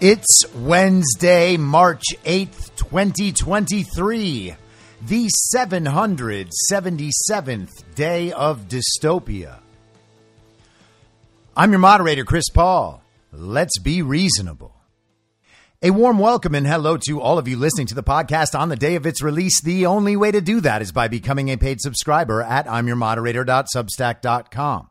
It's Wednesday, March 8th, 2023, the 777th day of dystopia. I'm your moderator, Chris Paul. Let's be reasonable. A warm welcome and hello to all of you listening to the podcast on the day of its release. The only way to do that is by becoming a paid subscriber at imyourmoderator.substack.com.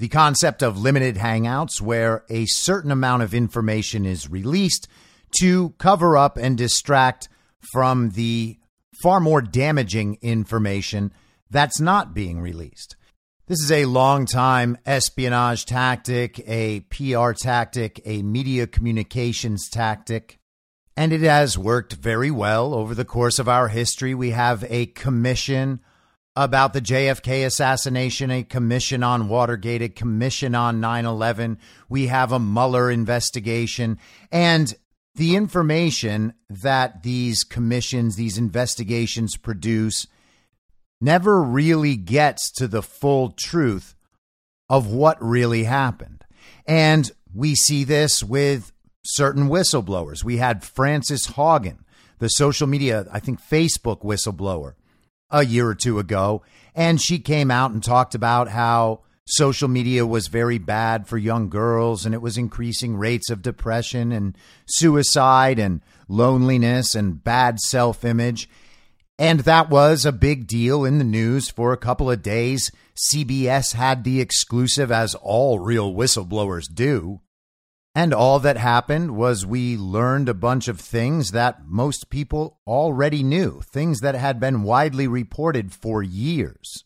the concept of limited hangouts, where a certain amount of information is released to cover up and distract from the far more damaging information that's not being released. This is a long-time espionage tactic, a PR tactic, a media communications tactic, and it has worked very well over the course of our history. We have a commission about the JFK assassination, a commission on Watergate, a commission on 9/11. We have a Mueller investigation, and the information that these commissions, these investigations produce never really gets to the full truth of what really happened. And we see this with certain whistleblowers. We had Francis Haugen, the social media, I think Facebook whistleblower, a year or two ago, and she came out and talked about how social media was very bad for young girls and it was increasing rates of depression and suicide and loneliness and bad self-image. And that was a big deal in the news for a couple of days. CBS had the exclusive, as all real whistleblowers do. And all that happened was we learned a bunch of things that most people already knew, things that had been widely reported for years.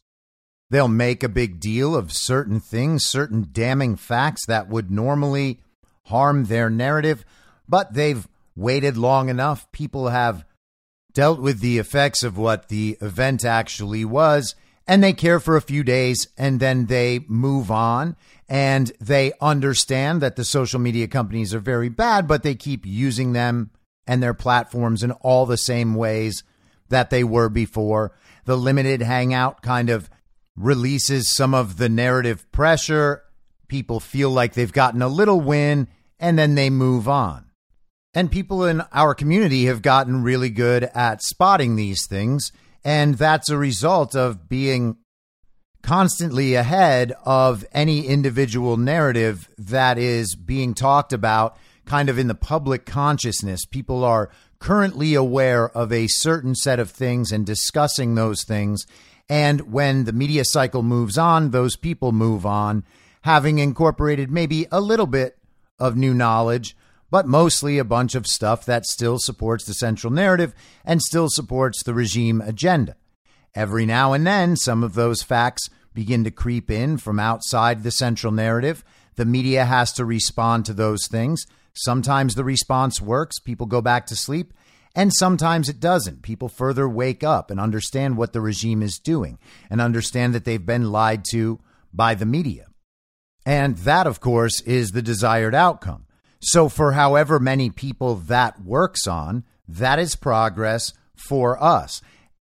They'll make a big deal of certain things, certain damning facts that would normally harm their narrative, but they've waited long enough. People have dealt with the effects of what the event actually was, and they care for a few days, and then they move on, and they understand that the social media companies are very bad, but they keep using them and their platforms in all the same ways that they were before. The limited hangout kind of releases some of the narrative pressure. People feel like they've gotten a little win, and then they move on. And people in our community have gotten really good at spotting these things. And that's a result of being constantly ahead of any individual narrative that is being talked about kind of in the public consciousness. People are currently aware of a certain set of things and discussing those things. And when the media cycle moves on, those people move on, having incorporated maybe a little bit of new knowledge, but mostly a bunch of stuff that still supports the central narrative and still supports the regime agenda. Every now and then, some of those facts begin to creep in from outside the central narrative. The media has to respond to those things. Sometimes the response works. People go back to sleep. And sometimes it doesn't. People further wake up and understand what the regime is doing and understand that they've been lied to by the media. And that, of course, is the desired outcome. So for however many people that works on, that is progress for us.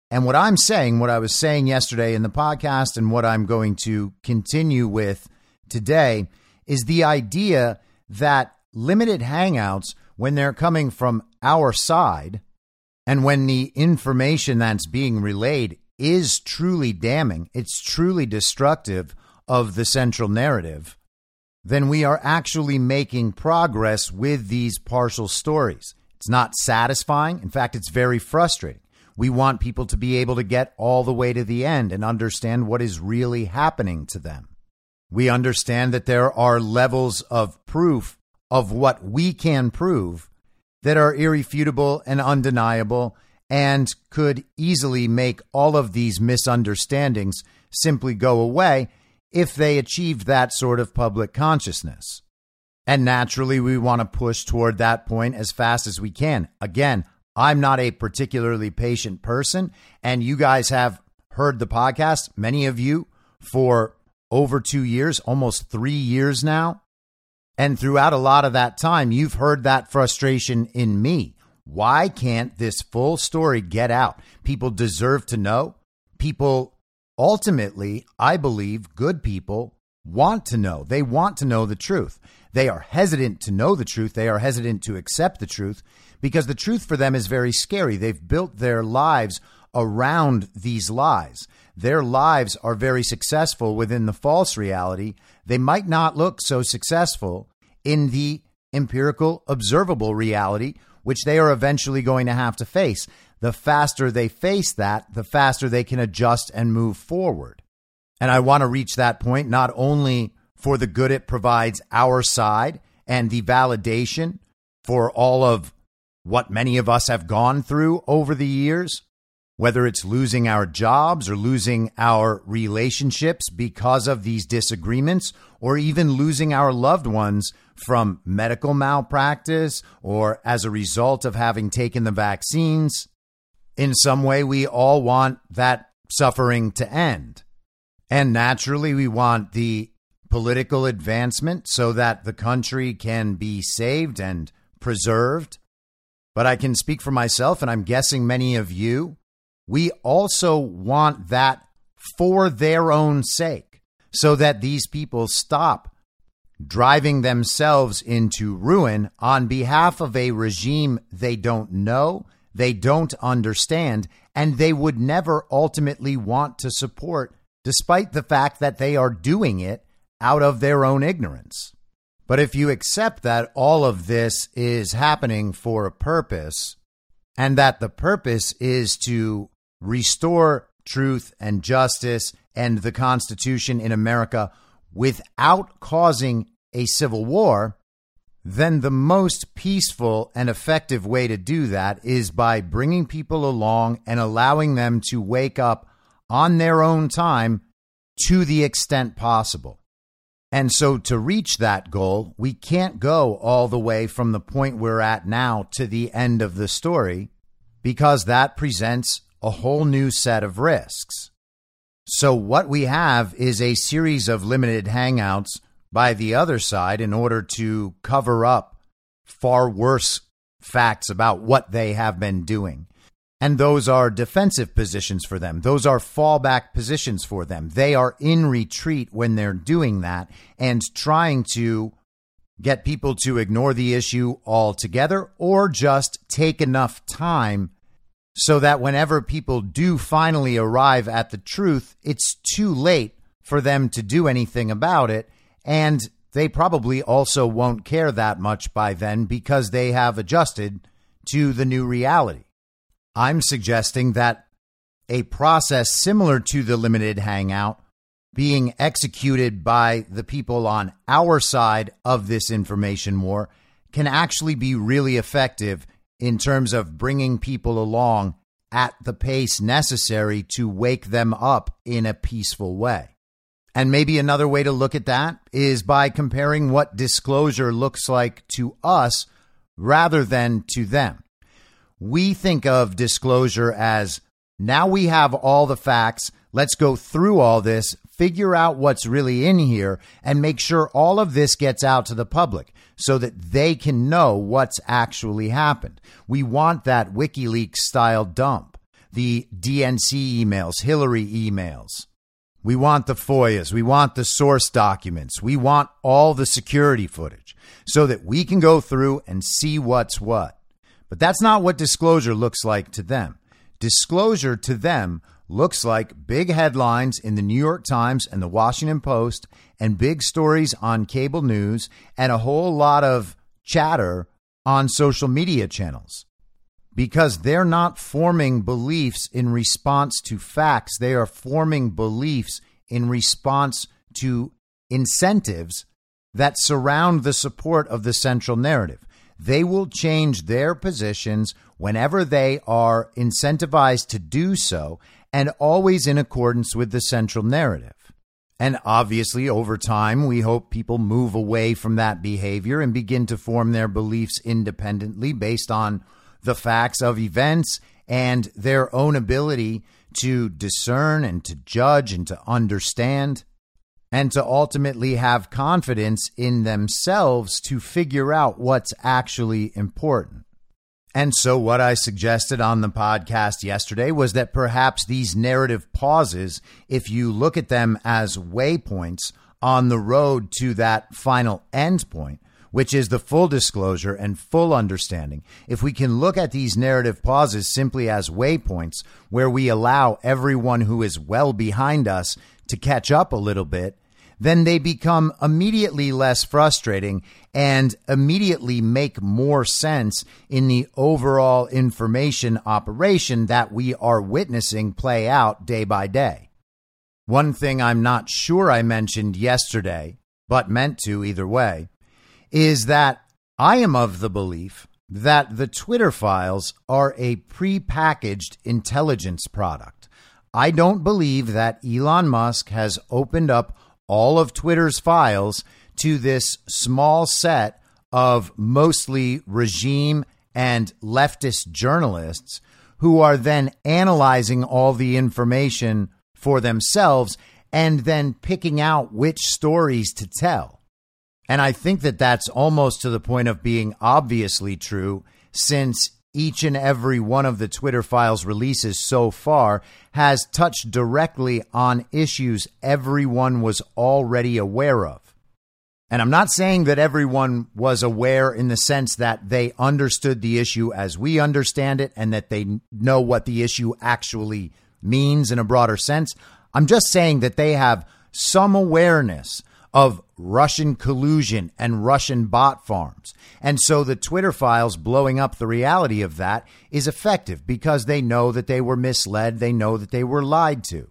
And what I'm saying, what I was saying yesterday in the podcast and what I'm going to continue with today is the idea that limited hangouts, when they're coming from our side and when the information that's being relayed is truly damning, it's truly destructive of the central narrative, then we are actually making progress with these partial stories. It's not satisfying. In fact, it's very frustrating. We want people to be able to get all the way to the end and understand what is really happening to them. We understand that there are levels of proof of what we can prove that are irrefutable and undeniable and could easily make all of these misunderstandings simply go away if they achieved that sort of public consciousness. And naturally, we want to push toward that point as fast as we can. Again, I'm not a particularly patient person, and you guys have heard the podcast, many of you, for over 2 years, almost 3 years now. And throughout a lot of that time, you've heard that frustration in me. Why can't this full story get out? People deserve to know. People, ultimately, I believe good people want to know. They want to know the truth. They are hesitant to know the truth. They are hesitant to accept the truth because the truth for them is very scary. They've built their lives around these lies. Their lives are very successful within the false reality. They might not look so successful in the empirical, observable reality, which they are eventually going to have to face. The faster they face that, the faster they can adjust and move forward. And I want to reach that point, not only for the good it provides our side and the validation for all of what many of us have gone through over the years, whether it's losing our jobs or losing our relationships because of these disagreements, or even losing our loved ones from medical malpractice or as a result of having taken the vaccines. In some way, we all want that suffering to end. And naturally, we want the political advancement so that the country can be saved and preserved. But I can speak for myself, and I'm guessing many of you, we also want that for their own sake, so that these people stop driving themselves into ruin on behalf of a regime they don't know, they don't understand, and they would never ultimately want to support, despite the fact that they are doing it out of their own ignorance. But if you accept that all of this is happening for a purpose, and that the purpose is to restore truth and justice and the Constitution in America without causing a civil war, then the most peaceful and effective way to do that is by bringing people along and allowing them to wake up on their own time to the extent possible. And so to reach that goal, we can't go all the way from the point we're at now to the end of the story, because that presents a whole new set of risks. So what we have is a series of limited hangouts by the other side in order to cover up far worse facts about what they have been doing. And those are defensive positions for them. Those are fallback positions for them. They are in retreat when they're doing that and trying to get people to ignore the issue altogether or just take enough time so that whenever people do finally arrive at the truth, it's too late for them to do anything about it. And they probably also won't care that much by then because they have adjusted to the new reality. I'm suggesting that a process similar to the limited hangout being executed by the people on our side of this information war can actually be really effective in terms of bringing people along at the pace necessary to wake them up in a peaceful way. And maybe another way to look at that is by comparing what disclosure looks like to us rather than to them. We think of disclosure as now we have all the facts. Let's go through all this, figure out what's really in here and make sure all of this gets out to the public so that they can know what's actually happened. We want that WikiLeaks style dump, the DNC emails, Hillary emails. We want the FOIAs. We want the source documents. We want all the security footage so that we can go through and see what's what. But that's not what disclosure looks like to them. Disclosure to them looks like big headlines in the New York Times and the Washington Post and big stories on cable news and a whole lot of chatter on social media channels, because they're not forming beliefs in response to facts. They are forming beliefs in response to incentives that surround the support of the central narrative. They will change their positions whenever they are incentivized to do so, and always in accordance with the central narrative. And obviously, over time, we hope people move away from that behavior and begin to form their beliefs independently based on the facts of events and their own ability to discern and to judge and to understand and to ultimately have confidence in themselves to figure out what's actually important. And so what I suggested on the podcast yesterday was that perhaps these narrative pauses, if you look at them as waypoints on the road to that final endpoint, which is the full disclosure and full understanding. If we can look at these narrative pauses simply as waypoints where we allow everyone who is well behind us to catch up a little bit, then they become immediately less frustrating and immediately make more sense in the overall information operation that we are witnessing play out day by day. One thing I'm not sure I mentioned yesterday, but meant to either way, is that I am of the belief that the Twitter files are a prepackaged intelligence product. I don't believe that Elon Musk has opened up all of Twitter's files to this small set of mostly regime and leftist journalists who are then analyzing all the information for themselves and then picking out which stories to tell. And I think that that's almost to the point of being obviously true, since each and every one of the Twitter files releases so far has touched directly on issues everyone was already aware of. And I'm not saying that everyone was aware in the sense that they understood the issue as we understand it and that they know what the issue actually means in a broader sense. I'm just saying that they have some awareness of Russian collusion and Russian bot farms. And so the Twitter files blowing up the reality of that is effective because they know that they were misled. They know that they were lied to.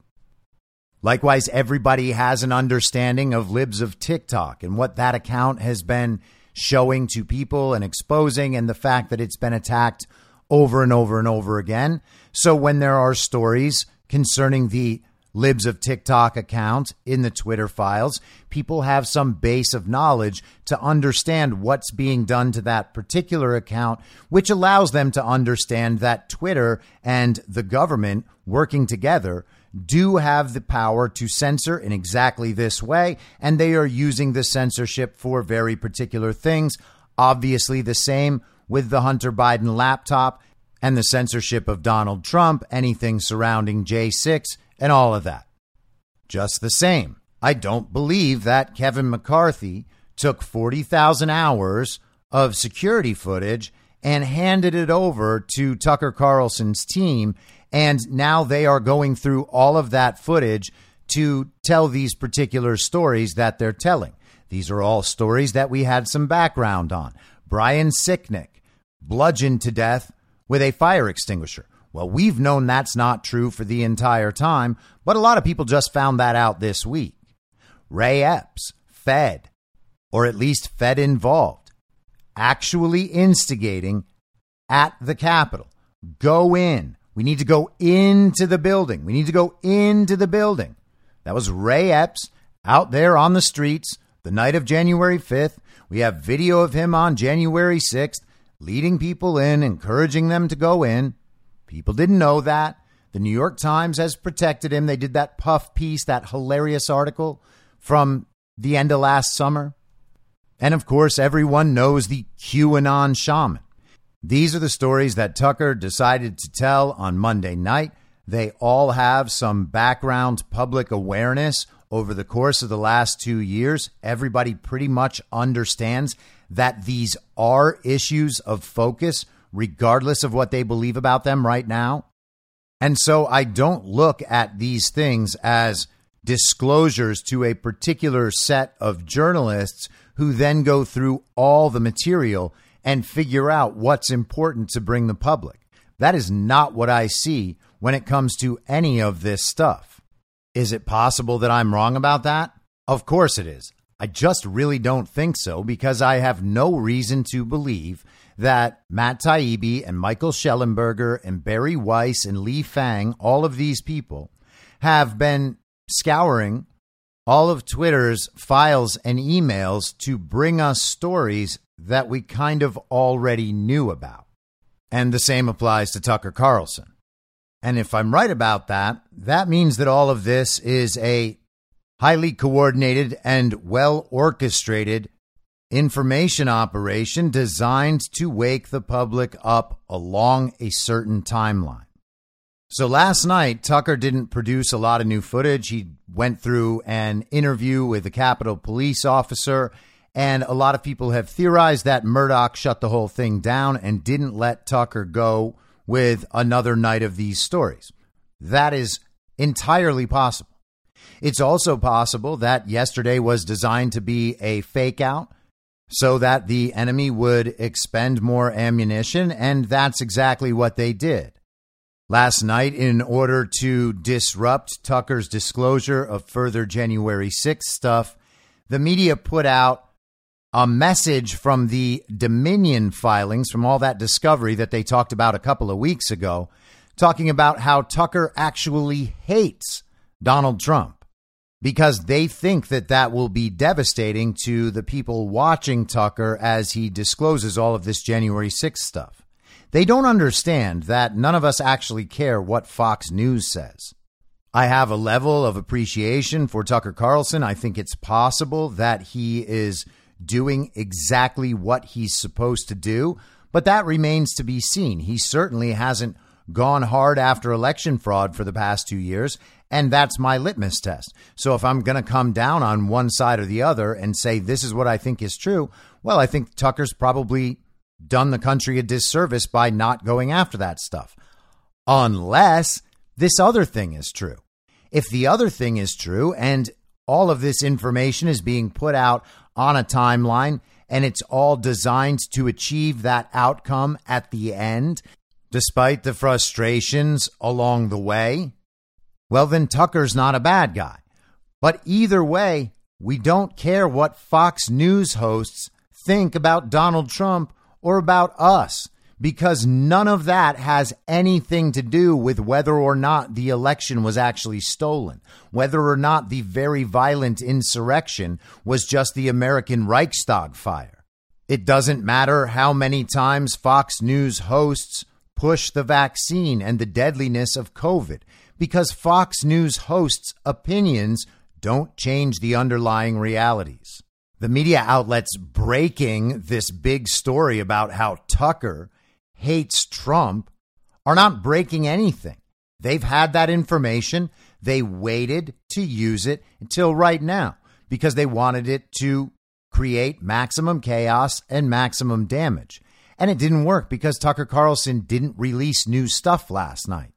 Likewise, everybody has an understanding of Libs of TikTok and what that account has been showing to people and exposing, and the fact that it's been attacked over and over and over again. So when there are stories concerning the Libs of TikTok account in the Twitter files, people have some base of knowledge to understand what's being done to that particular account, which allows them to understand that Twitter and the government working together do have the power to censor in exactly this way. And they are using the censorship for very particular things. Obviously, the same with the Hunter Biden laptop and the censorship of Donald Trump, anything surrounding J6. And all of that. Just the same, I don't believe that Kevin McCarthy took 40,000 hours of security footage and handed it over to Tucker Carlson's team. And now they are going through all of that footage to tell these particular stories that they're telling. These are all stories that we had some background on. Brian Sicknick bludgeoned to death with a fire extinguisher. Well, we've known that's not true for the entire time, but a lot of people just found that out this week. Ray Epps, Fed, or at least Fed involved, actually instigating at the Capitol. Go in. We need to go into the building. We need to go into the building. That was Ray Epps out there on the streets the night of January 5th. We have video of him on January 6th, leading people in, encouraging them to go in. People didn't know that. The New York Times has protected him. They did that puff piece, that hilarious article from the end of last summer. And of course, everyone knows the QAnon shaman. These are the stories that Tucker decided to tell on Monday night. They all have some background public awareness over the course of the last 2 years. Everybody pretty much understands that these are issues of focus, regardless of what they believe about them right now. And so I don't look at these things as disclosures to a particular set of journalists who then go through all the material and figure out what's important to bring the public. That is not what I see when it comes to any of this stuff. Is it possible that I'm wrong about that? Of course it is. I just really don't think so, because I have no reason to believe that Matt Taibbi and Michael Schellenberger and Barry Weiss and Lee Fang, all of these people, have been scouring all of Twitter's files and emails to bring us stories that we kind of already knew about. And the same applies to Tucker Carlson. And if I'm right about that, that means that all of this is a highly coordinated and well-orchestrated information operation designed to wake the public up along a certain timeline. So last night, Tucker didn't produce a lot of new footage. He went through an interview with a Capitol Police officer, and a lot of people have theorized that Murdoch shut the whole thing down and didn't let Tucker go with another night of these stories. That is entirely possible. It's also possible that yesterday was designed to be a fake out, so that the enemy would expend more ammunition, and that's exactly what they did. Last night, in order to disrupt Tucker's disclosure of further January 6th stuff, the media put out a message from the Dominion filings, from all that discovery that they talked about a couple of weeks ago, talking about how Tucker actually hates Donald Trump, because they think that that will be devastating to the people watching Tucker as he discloses all of this January 6th stuff. They don't understand that none of us actually care what Fox News says. I have a level of appreciation for Tucker Carlson. I think it's possible that he is doing exactly what he's supposed to do, but that remains to be seen. He certainly hasn't gone hard after election fraud for the past 2 years. And that's my litmus test. So if I'm going to come down on one side or the other and say this is what I think is true, well, I think Tucker's probably done the country a disservice by not going after that stuff. Unless this other thing is true. If the other thing is true and all of this information is being put out on a timeline and it's all designed to achieve that outcome at the end, despite the frustrations along the way, well, then Tucker's not a bad guy. But either way, we don't care what Fox News hosts think about Donald Trump or about us, because none of that has anything to do with whether or not the election was actually stolen, whether or not the very violent insurrection was just the American Reichstag fire. It doesn't matter how many times Fox News hosts push the vaccine and the deadliness of COVID, because Fox News hosts' opinions don't change the underlying realities. The media outlets breaking this big story about how Tucker hates Trump are not breaking anything. They've had that information. They waited to use it until right now because they wanted it to create maximum chaos and maximum damage. And it didn't work because Tucker Carlson didn't release new stuff last night.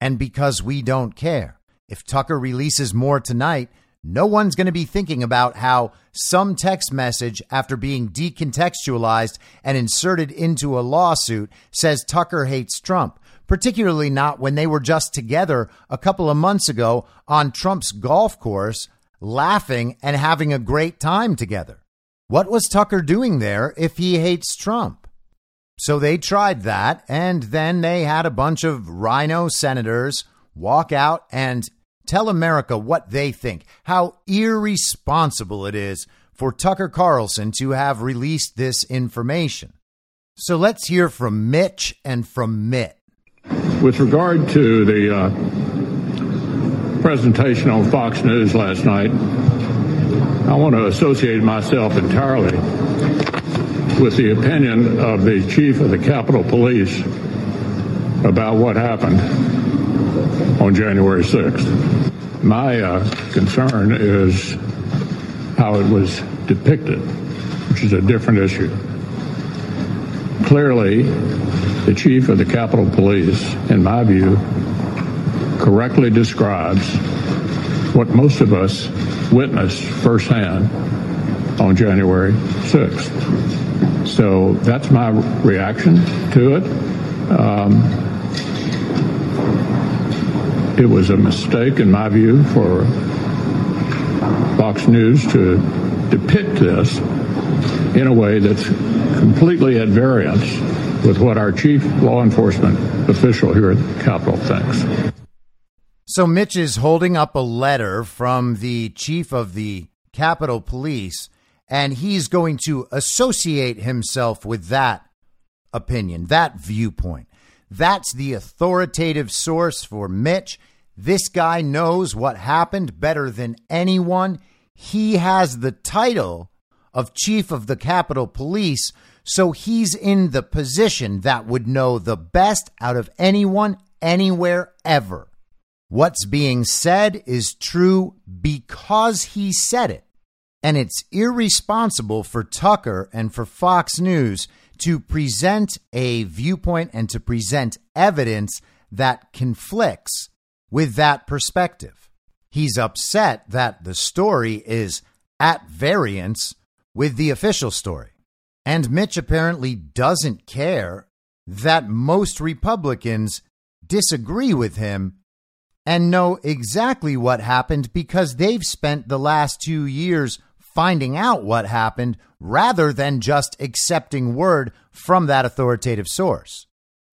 And because we don't care. If Tucker releases more tonight, no one's going to be thinking about how some text message, after being decontextualized and inserted into a lawsuit, says Tucker hates Trump, particularly not when they were just together a couple of months ago on Trump's golf course, laughing and having a great time together. What was Tucker doing there if he hates Trump? So they tried that, and then they had a bunch of rhino senators walk out and tell America what they think, how irresponsible it is for Tucker Carlson to have released this information. So let's hear from Mitch and from Mitt. With regard to the presentation on Fox News last night, I want to associate myself entirely with the opinion of the chief of the Capitol Police about what happened on January 6th. My concern is how it was depicted, which is a different issue. Clearly, the chief of the Capitol Police, in my view, correctly describes what most of us witnessed firsthand on January 6th. So that's my reaction to it. It was a mistake, in my view, for Fox News to depict this in a way that's completely at variance with what our chief law enforcement official here at the Capitol thinks. So Mitch is holding up a letter from the chief of the Capitol Police, and he's going to associate himself with that opinion, that viewpoint. That's the authoritative source for Mitch. This guy knows what happened better than anyone. He has the title of chief of the Capitol Police, so he's in the position that would know the best out of anyone, anywhere, ever. What's being said is true because he said it. And it's irresponsible for Tucker and for Fox News to present a viewpoint and to present evidence that conflicts with that perspective. He's upset that the story is at variance with the official story. And Mitch apparently doesn't care that most Republicans disagree with him and know exactly what happened because they've spent the last 2 years finding out what happened rather than just accepting word from that authoritative source.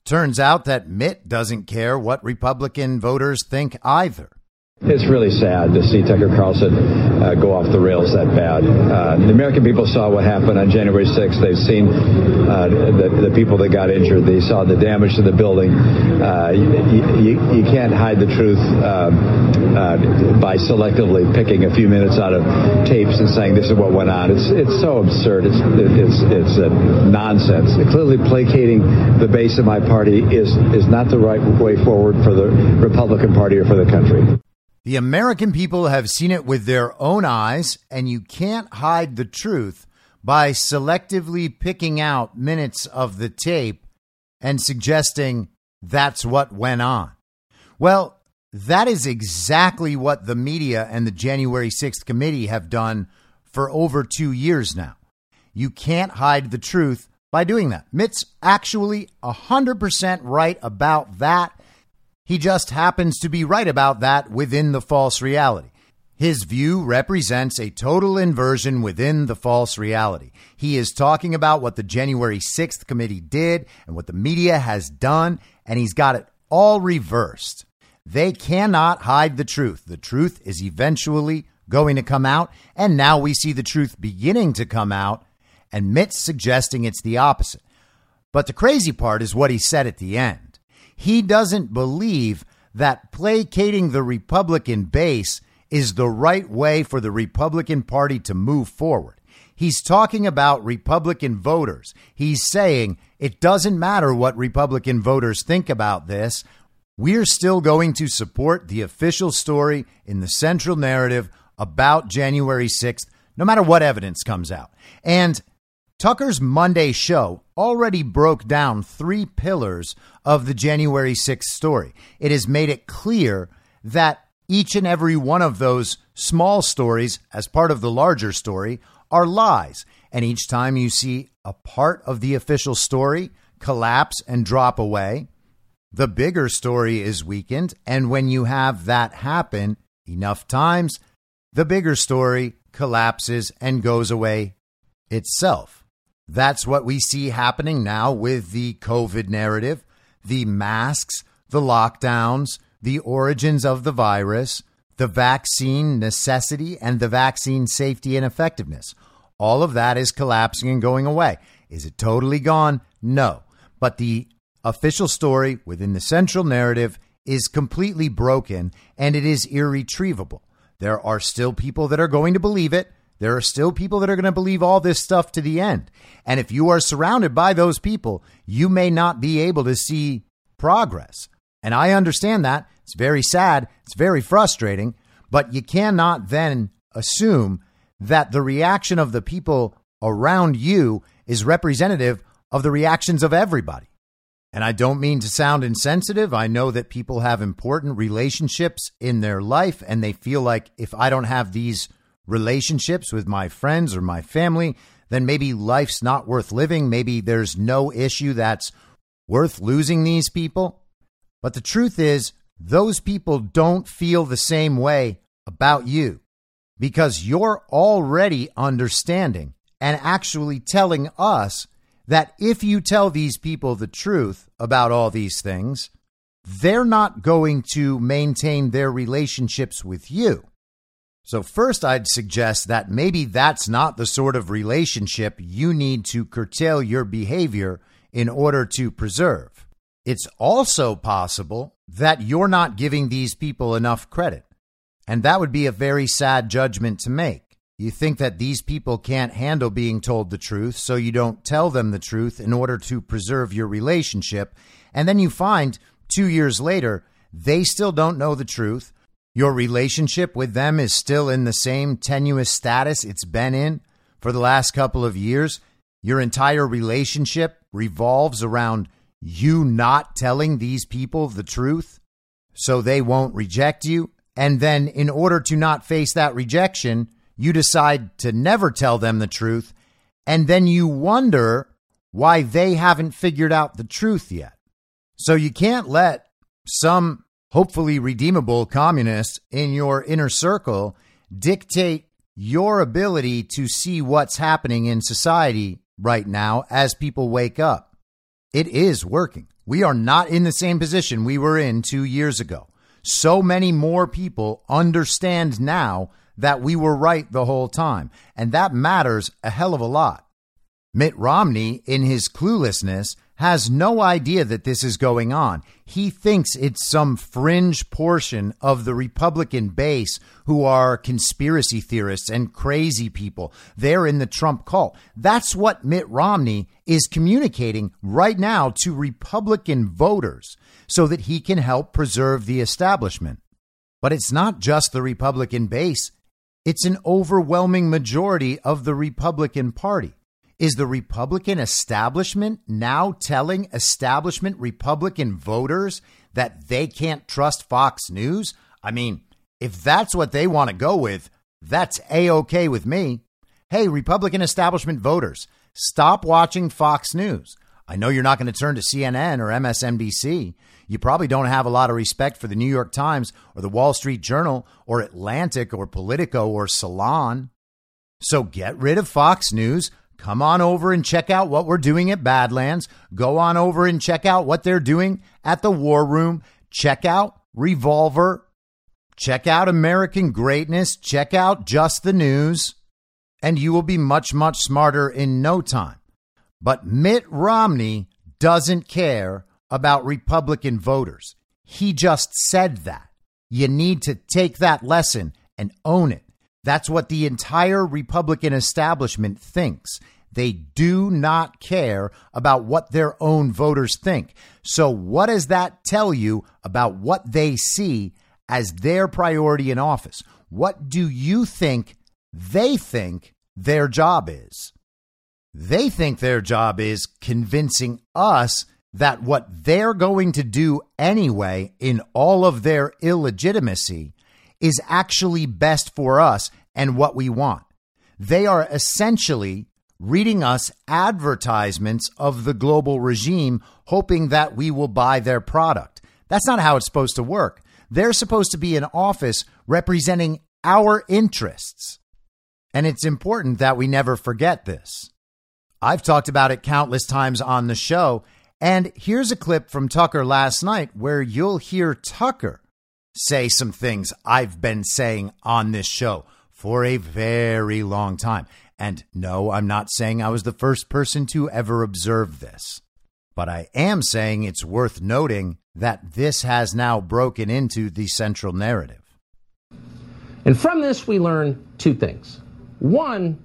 Turns out that Mitt doesn't care what Republican voters think either. It's really sad to see Tucker Carlson go off the rails that bad. The American people saw what happened on January 6th. They've seen the people that got injured. They saw the damage to the building. You can't hide the truth by selectively picking a few minutes out of tapes and saying this is what went on. It's so absurd. It's nonsense. Clearly placating the base of my party is not the right way forward for the Republican Party or for the country. The American people have seen it with their own eyes, and you can't hide the truth by selectively picking out minutes of the tape and suggesting that's what went on. Well, that is exactly what the media and the January 6th committee have done for over 2 years now. You can't hide the truth by doing that. Mitt's actually 100% right about that. He just happens to be right about that within the false reality. His view represents a total inversion within the false reality. He is talking about what the January 6th committee did and what the media has done, and he's got it all reversed. They cannot hide the truth. The truth is eventually going to come out, and now we see the truth beginning to come out, and Mitt's suggesting it's the opposite. But the crazy part is what he said at the end. He doesn't believe that placating the Republican base is the right way for the Republican Party to move forward. He's talking about Republican voters. He's saying it doesn't matter what Republican voters think about this. We're still going to support the official story in the central narrative about January 6th, no matter what evidence comes out. And Tucker's Monday show already broke down three pillars of the January 6th story. It has made it clear that each and every one of those small stories as part of the larger story are lies. And each time you see a part of the official story collapse and drop away, the bigger story is weakened. And when you have that happen enough times, the bigger story collapses and goes away itself. That's what we see happening now with the COVID narrative, the masks, the lockdowns, the origins of the virus, the vaccine necessity, and the vaccine safety and effectiveness. All of that is collapsing and going away. Is it totally gone? No. But the official story within the central narrative is completely broken and it is irretrievable. There are still people that are going to believe it. There are still people that are going to believe all this stuff to the end. And if you are surrounded by those people, you may not be able to see progress. And I understand that. It's very sad. It's very frustrating. But you cannot then assume that the reaction of the people around you is representative of the reactions of everybody. And I don't mean to sound insensitive. I know that people have important relationships in their life and they feel like if I don't have these relationships with my friends or my family, then maybe life's not worth living. Maybe there's no issue that's worth losing these people. But the truth is, those people don't feel the same way about you because you're already understanding and actually telling us that if you tell these people the truth about all these things, they're not going to maintain their relationships with you. So first, I'd suggest that maybe that's not the sort of relationship you need to curtail your behavior in order to preserve. It's also possible that you're not giving these people enough credit. And that would be a very sad judgment to make. You think that these people can't handle being told the truth, so you don't tell them the truth in order to preserve your relationship. And then you find 2 years later, they still don't know the truth. Your relationship with them is still in the same tenuous status it's been in for the last couple of years. Your entire relationship revolves around you not telling these people the truth so they won't reject you. And then in order to not face that rejection, you decide to never tell them the truth, and then you wonder why they haven't figured out the truth yet. So you can't let some hopefully redeemable communist in your inner circle dictate your ability to see what's happening in society right now as people wake up. It is working. We are not in the same position we were in 2 years ago. So many more people understand now that we were right the whole time. And that matters a hell of a lot. Mitt Romney, in his cluelessness, has no idea that this is going on. He thinks it's some fringe portion of the Republican base who are conspiracy theorists and crazy people. They're in the Trump cult. That's what Mitt Romney is communicating right now to Republican voters so that he can help preserve the establishment. But it's not just the Republican base. It's an overwhelming majority of the Republican Party. Is the Republican establishment now telling establishment Republican voters that they can't trust Fox News? I mean, if that's what they want to go with, that's A-OK with me. Hey, Republican establishment voters, stop watching Fox News. I know you're not going to turn to CNN or MSNBC. You probably don't have a lot of respect for the New York Times or the Wall Street Journal or Atlantic or Politico or Salon. So get rid of Fox News. Come on over and check out what we're doing at Badlands. Go on over and check out what they're doing at the War Room. Check out Revolver. Check out American Greatness. Check out Just the News. And you will be much, much smarter in no time. But Mitt Romney doesn't care about Republican voters. He just said that. You need to take that lesson and own it. That's what the entire Republican establishment thinks. They do not care about what their own voters think. So what does that tell you about what they see as their priority in office? What do you think their job is? They think their job is convincing us that what they're going to do anyway in all of their illegitimacy is actually best for us and what we want. They are essentially reading us advertisements of the global regime, hoping that we will buy their product. That's not how it's supposed to work. They're supposed to be in office representing our interests. And it's important that we never forget this. I've talked about it countless times on the show, and here's a clip from Tucker last night where you'll hear Tucker say some things I've been saying on this show for a very long time. And no, I'm not saying I was the first person to ever observe this. But I am saying it's worth noting that this has now broken into the central narrative. And from this, we learn two things. One,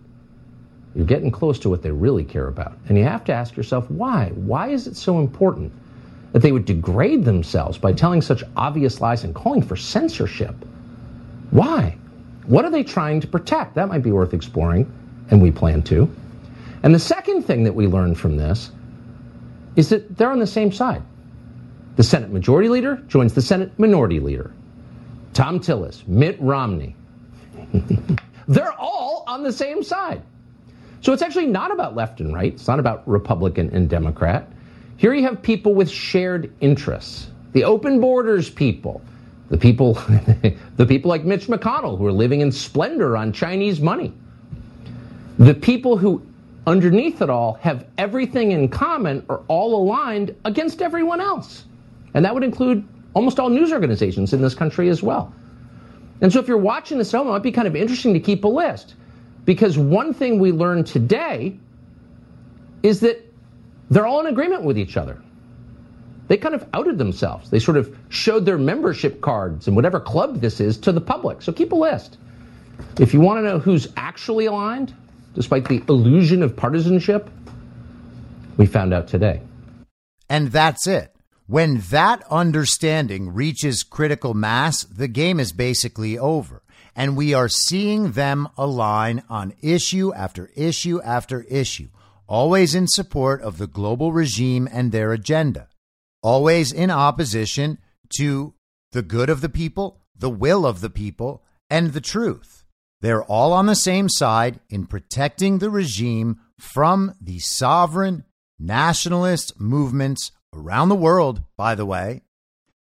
you're getting close to what they really care about. And you have to ask yourself, why? Why is it so important that they would degrade themselves by telling such obvious lies and calling for censorship? Why? What are they trying to protect? That might be worth exploring, and we plan to. And the second thing that we learned from this is that they're on the same side. The Senate Majority Leader joins the Senate Minority Leader. Tom Tillis, Mitt Romney. They're all on the same side. So it's actually not about left and right. It's not about Republican and Democrat. Here you have people with shared interests. The open borders people. The people like Mitch McConnell who are living in splendor on Chinese money. The people who, underneath it all, have everything in common are all aligned against everyone else. And that would include almost all news organizations in this country as well. And so if you're watching this at home, it might be kind of interesting to keep a list, because one thing we learned today is that they're all in agreement with each other. They kind of outed themselves. They sort of showed their membership cards and whatever club this is to the public. So keep a list. If you want to know who's actually aligned, despite the illusion of partisanship, we found out today. And that's it. When that understanding reaches critical mass, the game is basically over. And we are seeing them align on issue after issue after issue, always in support of the global regime and their agenda, always in opposition to the good of the people, the will of the people, and the truth. They're all on the same side in protecting the regime from the sovereign nationalist movements around the world, by the way,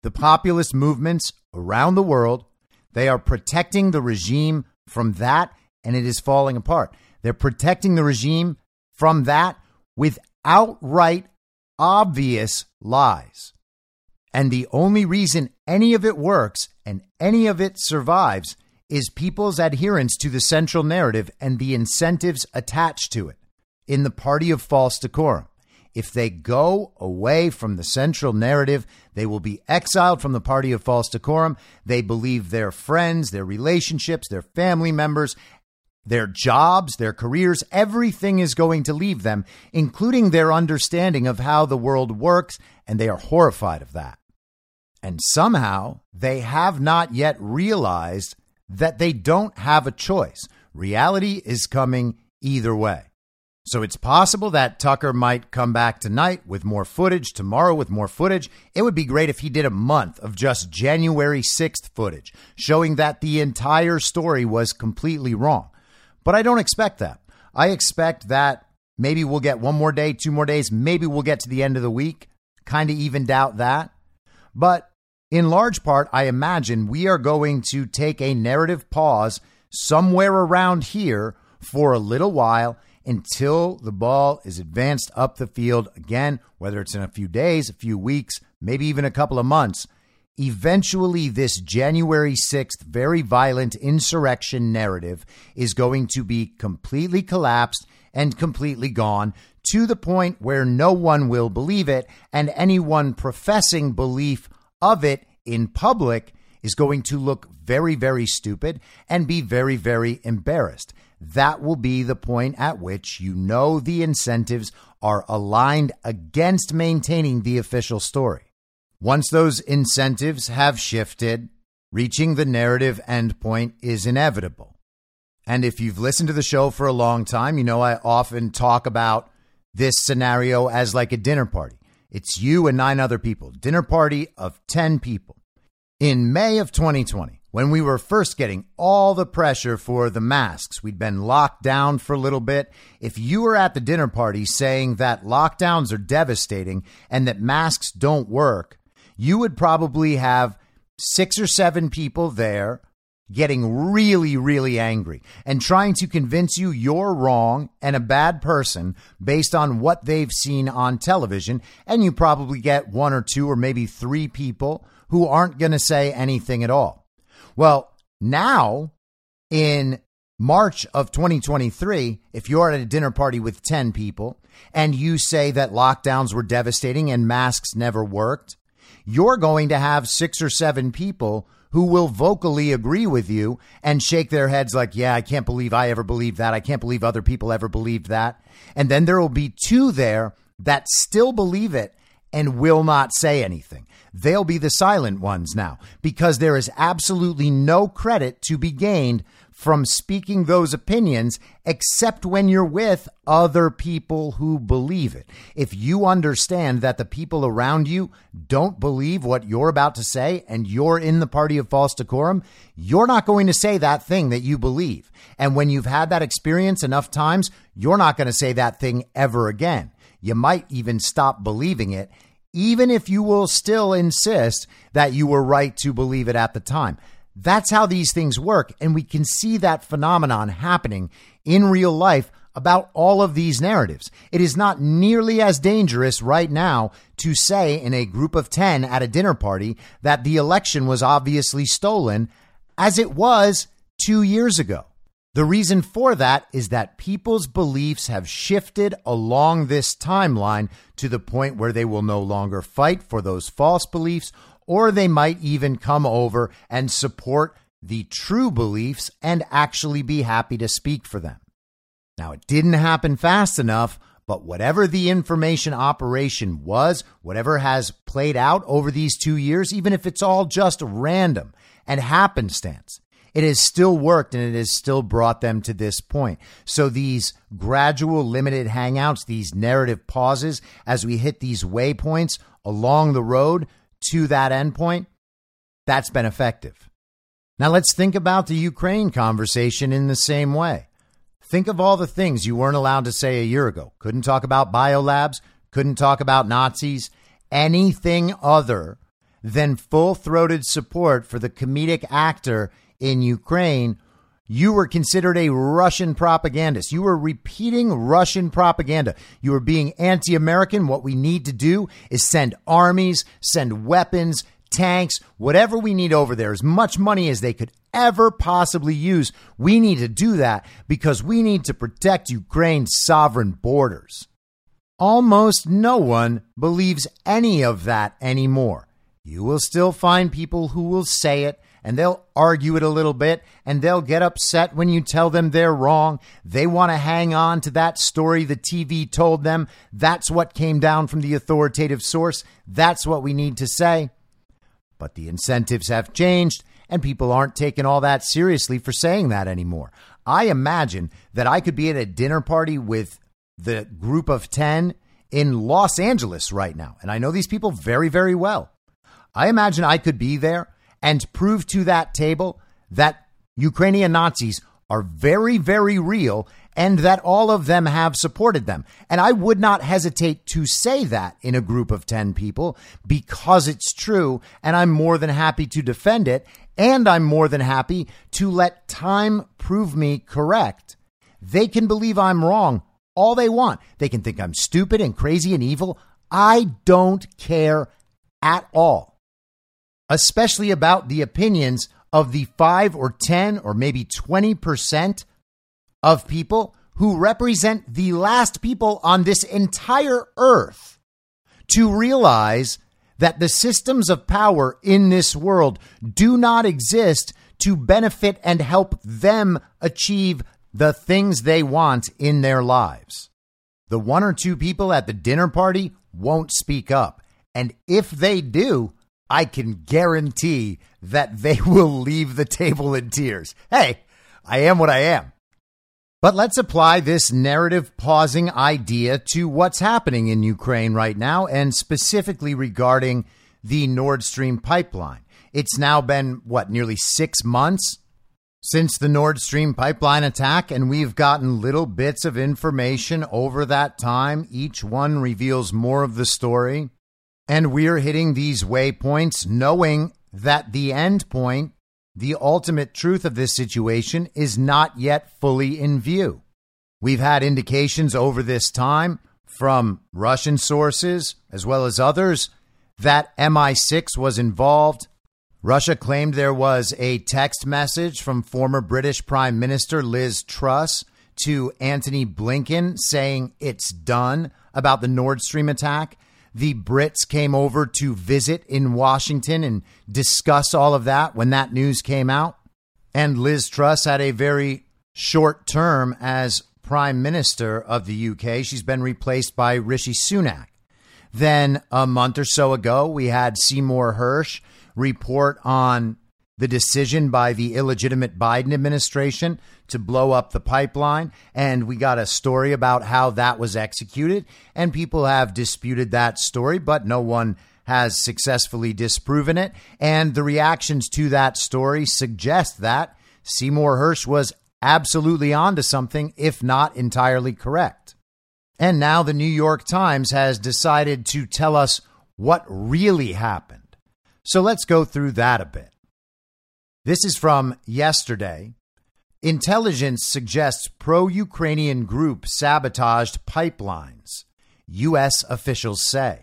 the populist movements around the world. They are protecting the regime from that, and it is falling apart. They're protecting the regime from that with outright obvious lies. And the only reason any of it works and any of it survives is people's adherence to the central narrative and the incentives attached to it in the party of false decorum. If they go away from the central narrative, they will be exiled from the party of false decorum. They believe their friends, their relationships, their family members, their jobs, their careers, everything is going to leave them, including their understanding of how the world works, and they are horrified of that. And somehow they have not yet realized that they don't have a choice. Reality is coming either way. So it's possible that Tucker might come back tonight with more footage, tomorrow with more footage. It would be great if he did a month of just January 6th footage, showing that the entire story was completely wrong. But I don't expect that. I expect that maybe we'll get one more day, 2 more days. Maybe we'll get to the end of the week. Kind of even doubt that. But in large part, I imagine we are going to take a narrative pause somewhere around here for a little while, until the ball is advanced up the field again, whether it's in a few days, a few weeks, maybe even a couple of months. Eventually, this January 6th very violent insurrection narrative is going to be completely collapsed and completely gone, to the point where no one will believe it, and anyone professing belief of it in public is going to look very, very stupid and be very, very embarrassed. That will be the point at which you know the incentives are aligned against maintaining the official story. Once those incentives have shifted, reaching the narrative endpoint is inevitable. And if you've listened to the show for a long time, you know I often talk about this scenario as like a dinner party. It's you and 9 other people, dinner party of 10 people. In May of 2020, when we were first getting all the pressure for the masks, we'd been locked down for a little bit. If you were at the dinner party saying that lockdowns are devastating and that masks don't work, you would probably have 6 or 7 people there getting really, really angry and trying to convince you you're wrong and a bad person based on what they've seen on television. And you probably get 1 or 2 or maybe 3 people who aren't going to say anything at all. Well, now in March of 2023, if you're at a dinner party with 10 people and you say that lockdowns were devastating and masks never worked, you're going to have 6 or 7 people who will vocally agree with you and shake their heads like, yeah, I can't believe I ever believed that. I can't believe other people ever believed that. And then there will be 2 there that still believe it and will not say anything. They'll be the silent ones now, because there is absolutely no credit to be gained from speaking those opinions, except when you're with other people who believe it. If you understand that the people around you don't believe what you're about to say and you're in the party of false decorum, you're not going to say that thing that you believe. And when you've had that experience enough times, you're not going to say that thing ever again. You might even stop believing it, even if you will still insist that you were right to believe it at the time. That's how these things work. And we can see that phenomenon happening in real life about all of these narratives. It is not nearly as dangerous right now to say in a group of 10 at a dinner party that the election was obviously stolen as it was 2 years ago. The reason for that is that people's beliefs have shifted along this timeline to the point where they will no longer fight for those false beliefs, or they might even come over and support the true beliefs and actually be happy to speak for them. Now, it didn't happen fast enough, but whatever the information operation was, whatever has played out over these 2 years, even if it's all just random and happenstance, it has still worked and it has still brought them to this point. So these gradual limited hangouts, these narrative pauses as we hit these waypoints along the road to that endpoint, that's been effective. Now let's think about the Ukraine conversation in the same way. Think of all the things you weren't allowed to say a year ago. Couldn't talk about biolabs, couldn't talk about Nazis, anything other than full-throated support for the comedic actor in Ukraine. You were considered a Russian propagandist. You were repeating Russian propaganda. You were being anti-American. What we need to do is send armies, send weapons, tanks, whatever we need over there, as much money as they could ever possibly use. We need to do that because we need to protect Ukraine's sovereign borders. Almost no one believes any of that anymore. You will still find people who will say it, and they'll argue it a little bit, and they'll get upset when you tell them they're wrong. They want to hang on to that story the TV told them. That's what came down from the authoritative source. That's what we need to say. But the incentives have changed, and people aren't taking all that seriously for saying that anymore. I imagine that I could be at a dinner party with the group of 10 in Los Angeles right now, and I know these people very, very well. I imagine I could be there and prove to that table that Ukrainian Nazis are very, very real and that all of them have supported them. And I would not hesitate to say that in a group of 10 people because it's true. And I'm more than happy to defend it. And I'm more than happy to let time prove me correct. They can believe I'm wrong all they want. They can think I'm stupid and crazy and evil. I don't care at all, especially about the opinions of the 5 or 10 or maybe 20% of people who represent the last people on this entire earth to realize that the systems of power in this world do not exist to benefit and help them achieve the things they want in their lives. The 1 or 2 people at the dinner party won't speak up. And if they do, I can guarantee that they will leave the table in tears. Hey, I am what I am. But let's apply this narrative pausing idea to what's happening in Ukraine right now, and specifically regarding the Nord Stream pipeline. It's now been, nearly 6 months since the Nord Stream pipeline attack, and we've gotten little bits of information over that time. Each one reveals more of the story. And we're hitting these waypoints knowing that the end point, the ultimate truth of this situation, is not yet fully in view. We've had indications over this time from Russian sources as well as others that MI6 was involved. Russia claimed there was a text message from former British Prime Minister Liz Truss to Anthony Blinken saying it's done about the Nord Stream attack. The Brits came over to visit in Washington and discuss all of that when that news came out. And Liz Truss had a very short term as Prime Minister of the UK. She's been replaced by Rishi Sunak. Then a month or so ago, we had Seymour Hersh report on the decision by the illegitimate Biden administration to blow up the pipeline. And we got a story about how that was executed. And people have disputed that story, but no one has successfully disproven it. And the reactions to that story suggest that Seymour Hersh was absolutely onto something, if not entirely correct. And now the New York Times has decided to tell us what really happened. So let's go through that a bit. This is from yesterday. Intelligence suggests pro-Ukrainian group sabotaged pipelines, U.S. officials say.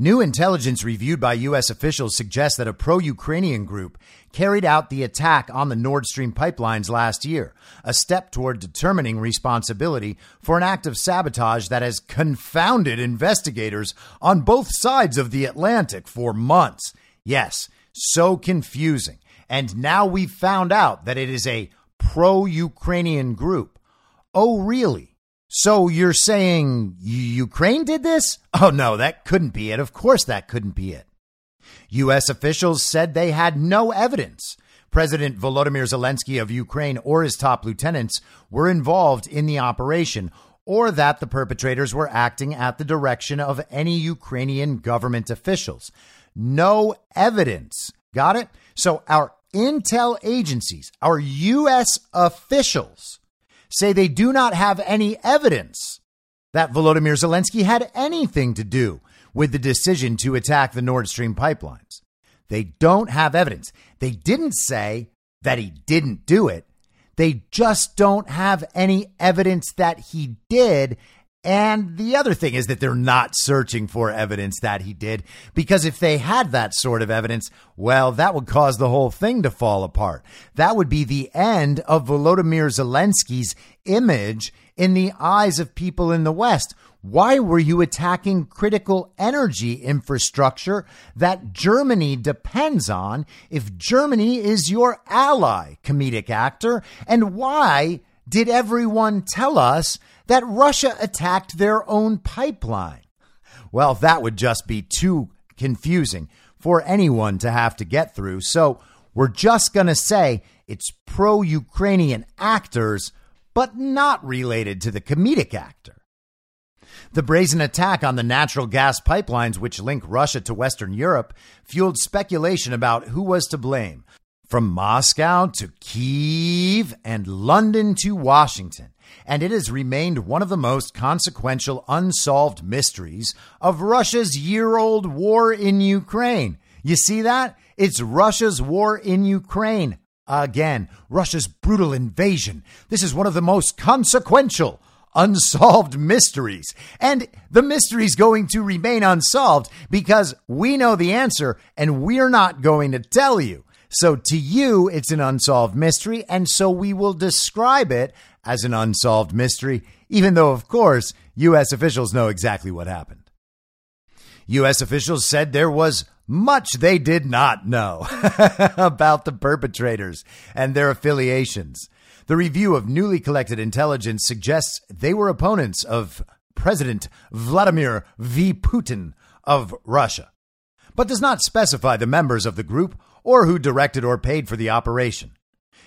New intelligence reviewed by U.S. officials suggests that a pro-Ukrainian group carried out the attack on the Nord Stream pipelines last year, a step toward determining responsibility for an act of sabotage that has confounded investigators on both sides of the Atlantic for months. Yes, so confusing. And now we've found out that it is a pro-Ukrainian group. Oh, really? So you're saying Ukraine did this? Oh, no, that couldn't be it. Of course, that couldn't be it. U.S. officials said they had no evidence President Volodymyr Zelensky of Ukraine or his top lieutenants were involved in the operation, or that the perpetrators were acting at the direction of any Ukrainian government officials. No evidence. Got it? So our intel agencies, our U.S. officials, say they do not have any evidence that Volodymyr Zelensky had anything to do with the decision to attack the Nord Stream pipelines. They don't have evidence. They didn't say that he didn't do it. They just don't have any evidence that he did. And the other thing is that they're not searching for evidence that he did, because if they had that sort of evidence, well, that would cause the whole thing to fall apart. That would be the end of Volodymyr Zelensky's image in the eyes of people in the West. Why were you attacking critical energy infrastructure that Germany depends on if Germany is your ally, comedic actor? And why did everyone tell us that Russia attacked their own pipeline? Well, that would just be too confusing for anyone to have to get through. So we're just going to say it's pro-Ukrainian actors, but not related to the comedic actor. The brazen attack on the natural gas pipelines, which link Russia to Western Europe, fueled speculation about who was to blame. From Moscow to Kyiv and London to Washington, and it has remained one of the most consequential unsolved mysteries of Russia's year-old war in Ukraine. You see that? It's Russia's war in Ukraine. Again, Russia's brutal invasion. This is one of the most consequential unsolved mysteries. And the mystery is going to remain unsolved because we know the answer and we're not going to tell you. So to you, it's an unsolved mystery, and so we will describe it as an unsolved mystery, even though, of course, U.S. officials know exactly what happened. U.S. officials said there was much they did not know about the perpetrators and their affiliations. The review of newly collected intelligence suggests they were opponents of President Vladimir V. Putin of Russia, but does not specify the members of the group or who directed or paid for the operation.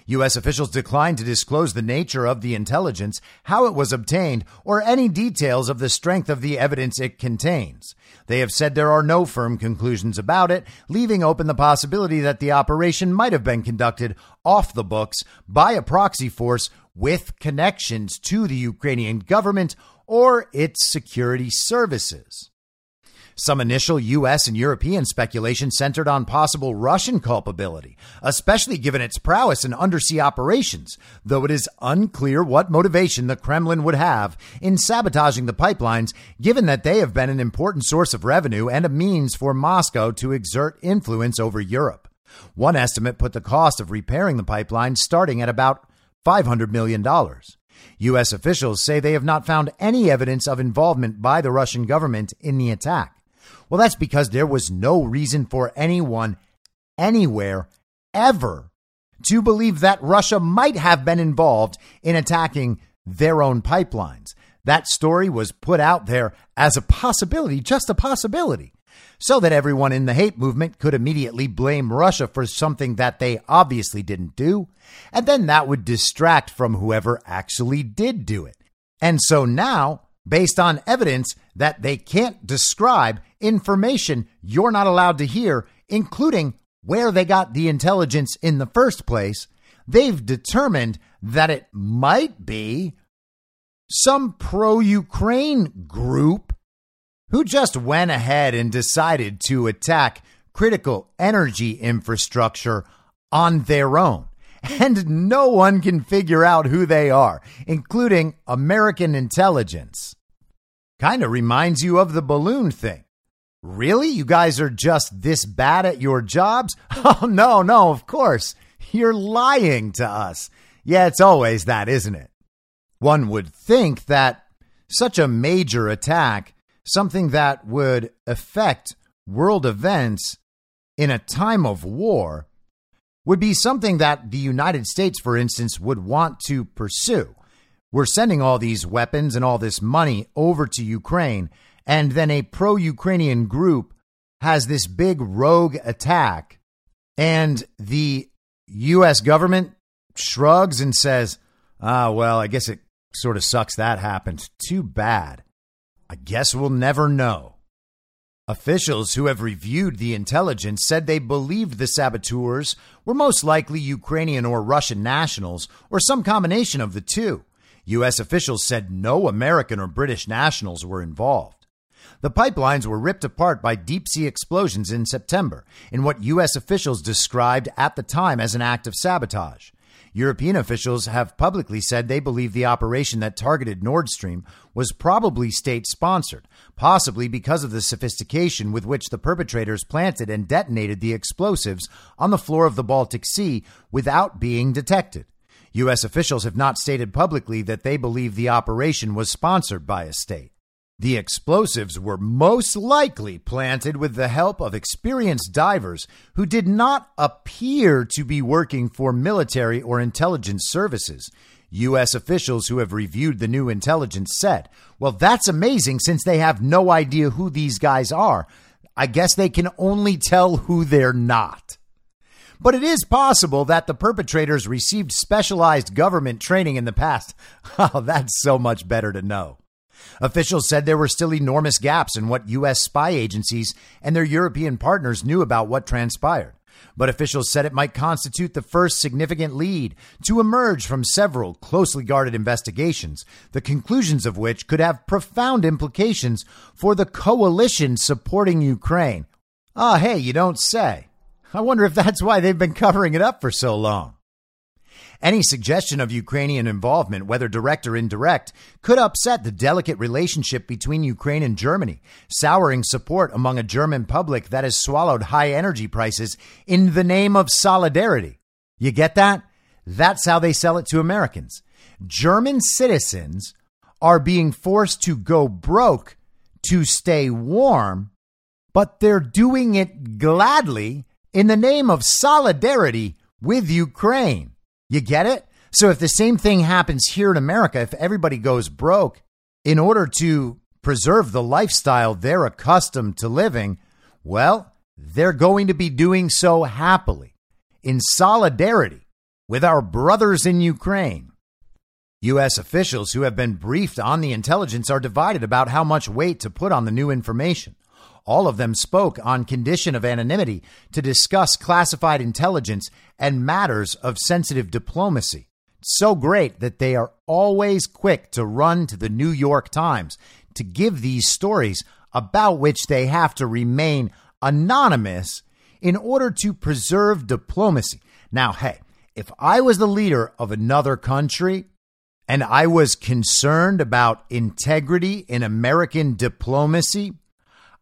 U.S. officials declined to disclose the nature of the intelligence, how it was obtained, or any details of the strength of the evidence it contains. They have said there are no firm conclusions about it, leaving open the possibility that the operation might have been conducted off the books by a proxy force with connections to the Ukrainian government or its security services. Some initial U.S. and European speculation centered on possible Russian culpability, especially given its prowess in undersea operations, though it is unclear what motivation the Kremlin would have in sabotaging the pipelines, given that they have been an important source of revenue and a means for Moscow to exert influence over Europe. One estimate put the cost of repairing the pipeline starting at about $500 million. U.S. officials say they have not found any evidence of involvement by the Russian government in the attack. Well, that's because there was no reason for anyone, anywhere, ever to believe that Russia might have been involved in attacking their own pipelines. That story was put out there as a possibility, just a possibility, so that everyone in the hate movement could immediately blame Russia for something that they obviously didn't do. And then that would distract from whoever actually did do it. And so now, based on evidence that they can't describe, information you're not allowed to hear, including where they got the intelligence in the first place, they've determined that it might be some pro-Ukraine group who just went ahead and decided to attack critical energy infrastructure on their own. And no one can figure out who they are, including American intelligence. Kind of reminds you of the balloon thing. Really? You guys are just this bad at your jobs? Oh, no, of course. You're lying to us. Yeah, it's always that, isn't it? One would think that such a major attack, something that would affect world events in a time of war, would be something that the United States, for instance, would want to pursue. We're sending all these weapons and all this money over to Ukraine, and then a pro-Ukrainian group has this big rogue attack, and the U.S. government shrugs and says, well, I guess it sort of sucks that happened. Too bad. I guess we'll never know. Officials who have reviewed the intelligence said they believed the saboteurs were most likely Ukrainian or Russian nationals or some combination of the two. U.S. officials said no American or British nationals were involved. The pipelines were ripped apart by deep-sea explosions in September in what U.S. officials described at the time as an act of sabotage. European officials have publicly said they believe the operation that targeted Nord Stream was probably state-sponsored, possibly because of the sophistication with which the perpetrators planted and detonated the explosives on the floor of the Baltic Sea without being detected. U.S. officials have not stated publicly that they believe the operation was sponsored by a state. The explosives were most likely planted with the help of experienced divers who did not appear to be working for military or intelligence services. U.S. officials who have reviewed the new intelligence said, well, that's amazing since they have no idea who these guys are. I guess they can only tell who they're not. But it is possible that the perpetrators received specialized government training in the past. Oh, that's so much better to know. Officials said there were still enormous gaps in what U.S. spy agencies and their European partners knew about what transpired. But officials said it might constitute the first significant lead to emerge from several closely guarded investigations, the conclusions of which could have profound implications for the coalition supporting Ukraine. Ah, hey, you don't say. I wonder if that's why they've been covering it up for so long. Any suggestion of Ukrainian involvement, whether direct or indirect, could upset the delicate relationship between Ukraine and Germany, souring support among a German public that has swallowed high energy prices in the name of solidarity. You get that? That's how they sell it to Americans. German citizens are being forced to go broke to stay warm, but they're doing it gladly in the name of solidarity with Ukraine. You get it? So if the same thing happens here in America, if everybody goes broke in order to preserve the lifestyle they're accustomed to living, well, they're going to be doing so happily in solidarity with our brothers in Ukraine. U.S. officials who have been briefed on the intelligence are divided about how much weight to put on the new information. All of them spoke on condition of anonymity to discuss classified intelligence and matters of sensitive diplomacy. So great that they are always quick to run to the New York Times to give these stories about which they have to remain anonymous in order to preserve diplomacy. Now, hey, if I was the leader of another country and I was concerned about integrity in American diplomacy,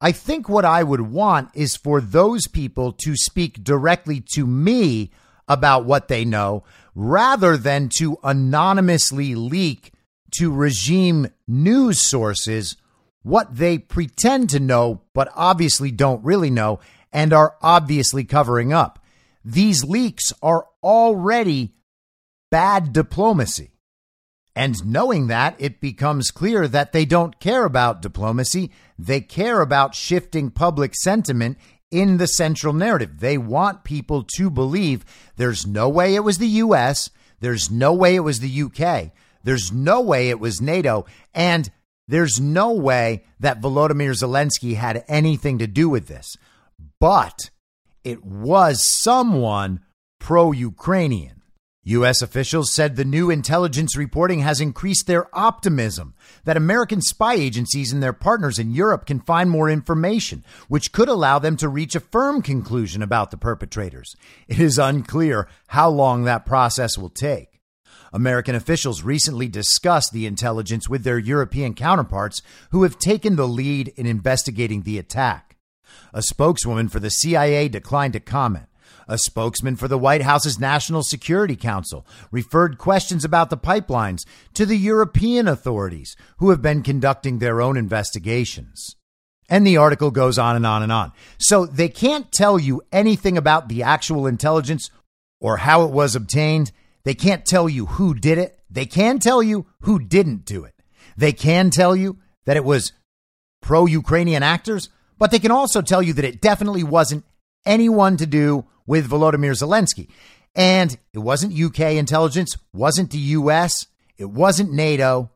I think what I would want is for those people to speak directly to me about what they know rather than to anonymously leak to regime news sources what they pretend to know, but obviously don't really know and are obviously covering up. These leaks are already bad diplomacy. And knowing that, it becomes clear that they don't care about diplomacy. They care about shifting public sentiment in the central narrative. They want people to believe there's no way it was the U.S. There's no way it was the UK. There's no way it was NATO. And there's no way that Volodymyr Zelensky had anything to do with this. But it was someone pro-Ukrainian. U.S. officials said the new intelligence reporting has increased their optimism that American spy agencies and their partners in Europe can find more information, which could allow them to reach a firm conclusion about the perpetrators. It is unclear how long that process will take. American officials recently discussed the intelligence with their European counterparts, who have taken the lead in investigating the attack. A spokeswoman for the CIA declined to comment. A spokesman for the White House's National Security Council referred questions about the pipelines to the European authorities, who have been conducting their own investigations. And the article goes on and on and on. So they can't tell you anything about the actual intelligence or how it was obtained. They can't tell you who did it. They can tell you who didn't do it. They can tell you that it was pro-Ukrainian actors, but they can also tell you that it definitely wasn't anyone to do with Volodymyr Zelensky. And it wasn't UK intelligence, wasn't the US, it wasn't NATO.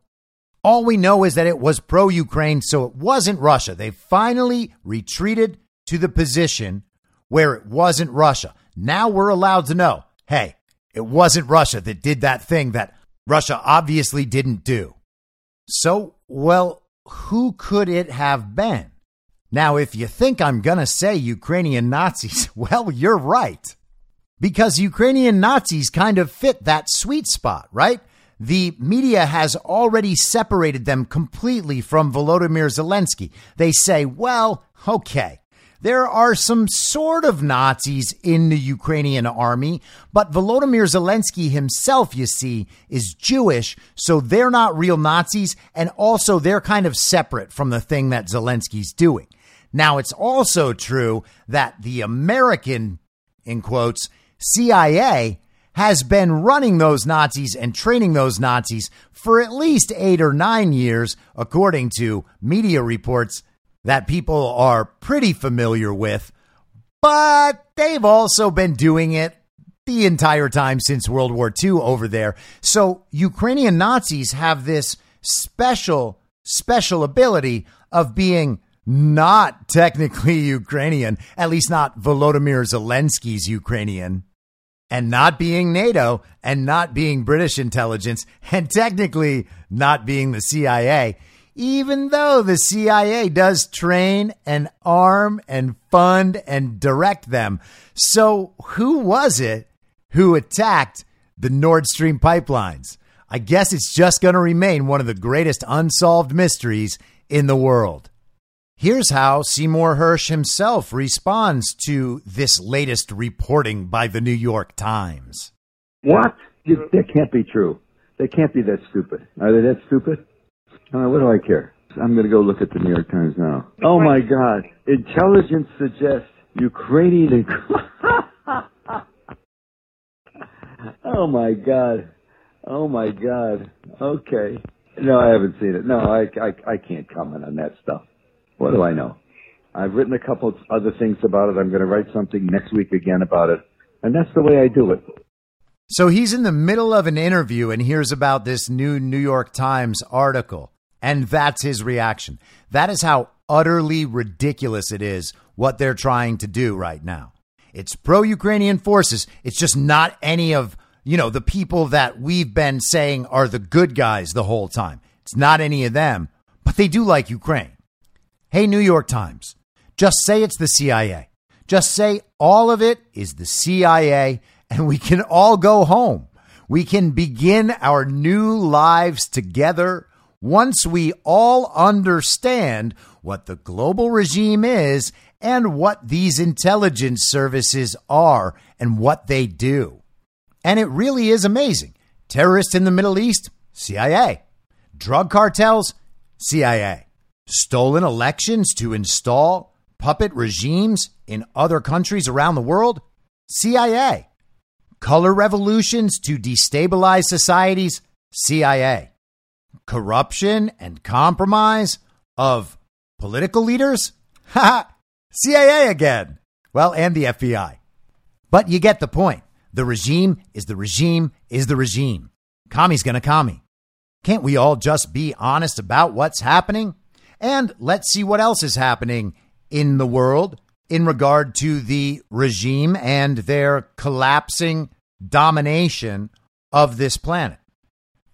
All we know is that it was pro-Ukraine, so it wasn't Russia. They finally retreated to the position where it wasn't Russia. Now we're allowed to know, hey, it wasn't Russia that did that thing that Russia obviously didn't do. So, well, who could it have been? Now, if you think I'm going to say Ukrainian Nazis, well, you're right, because Ukrainian Nazis kind of fit that sweet spot, right? The media has already separated them completely from Volodymyr Zelensky. They say, well, OK, there are some sort of Nazis in the Ukrainian army, but Volodymyr Zelensky himself, you see, is Jewish. So they're not real Nazis. And also they're kind of separate from the thing that Zelensky's doing. Now, it's also true that the American, in quotes, CIA has been running those Nazis and training those Nazis for at least 8 or 9 years, according to media reports that people are pretty familiar with. But they've also been doing it the entire time since World War II over there. So Ukrainian Nazis have this special ability of being not technically Ukrainian, at least not Volodymyr Zelensky's Ukrainian, and not being NATO and not being British intelligence and technically not being the CIA, even though the CIA does train and arm and fund and direct them. So who was it who attacked the Nord Stream pipelines? I guess it's just going to remain one of the greatest unsolved mysteries in the world. Here's how Seymour Hersh himself responds to this latest reporting by the New York Times. What? That can't be true. They can't be that stupid. Are they that stupid? What do I care? I'm going to go look at the New York Times now. Oh, my God. Intelligence suggests Ukrainian. Oh, my God. Oh, my God. Okay. No, I haven't seen it. No, I can't comment on that stuff. What do I know? I've written a couple of other things about it. I'm going to write something next week again about it. And that's the way I do it. So he's in the middle of an interview and hears about this new New York Times article. And that's his reaction. That is how utterly ridiculous it is what they're trying to do right now. It's pro-Ukrainian forces. It's just not any of, the people that we've been saying are the good guys the whole time. It's not any of them, but they do like Ukraine. Hey, New York Times, just say it's the CIA. Just say all of it is the CIA and we can all go home. We can begin our new lives together once we all understand what the global regime is and what these intelligence services are and what they do. And it really is amazing. Terrorists in the Middle East, CIA. Drug cartels, CIA. Stolen elections to install puppet regimes in other countries around the world, CIA. Color revolutions to destabilize societies, CIA. Corruption and compromise of political leaders, CIA again. Well, and the FBI. But you get the point. The regime is the regime is the regime. Commie's gonna commie. Can't we all just be honest about what's happening? And let's see what else is happening in the world in regard to the regime and their collapsing domination of this planet.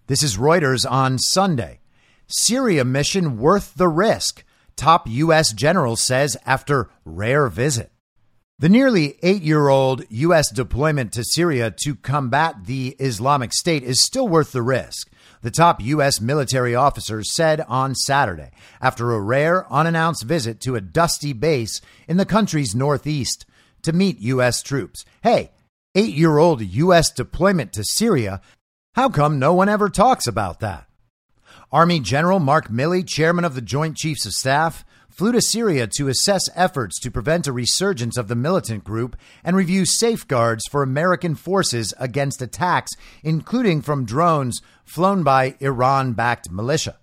This is Reuters on Sunday. Syria mission worth the risk, top U.S. general says after rare visit. The nearly 8-year-old U.S. deployment to Syria to combat the Islamic State is still worth the risk, the top U.S. military officer said on Saturday after a rare unannounced visit to a dusty base in the country's northeast to meet U.S. troops. Hey, 8-year-old U.S. deployment to Syria. How come no one ever talks about that? Army General Mark Milley, chairman of the Joint Chiefs of Staff, flew to Syria to assess efforts to prevent a resurgence of the militant group and review safeguards for American forces against attacks, including from drones flown by Iran-backed militia.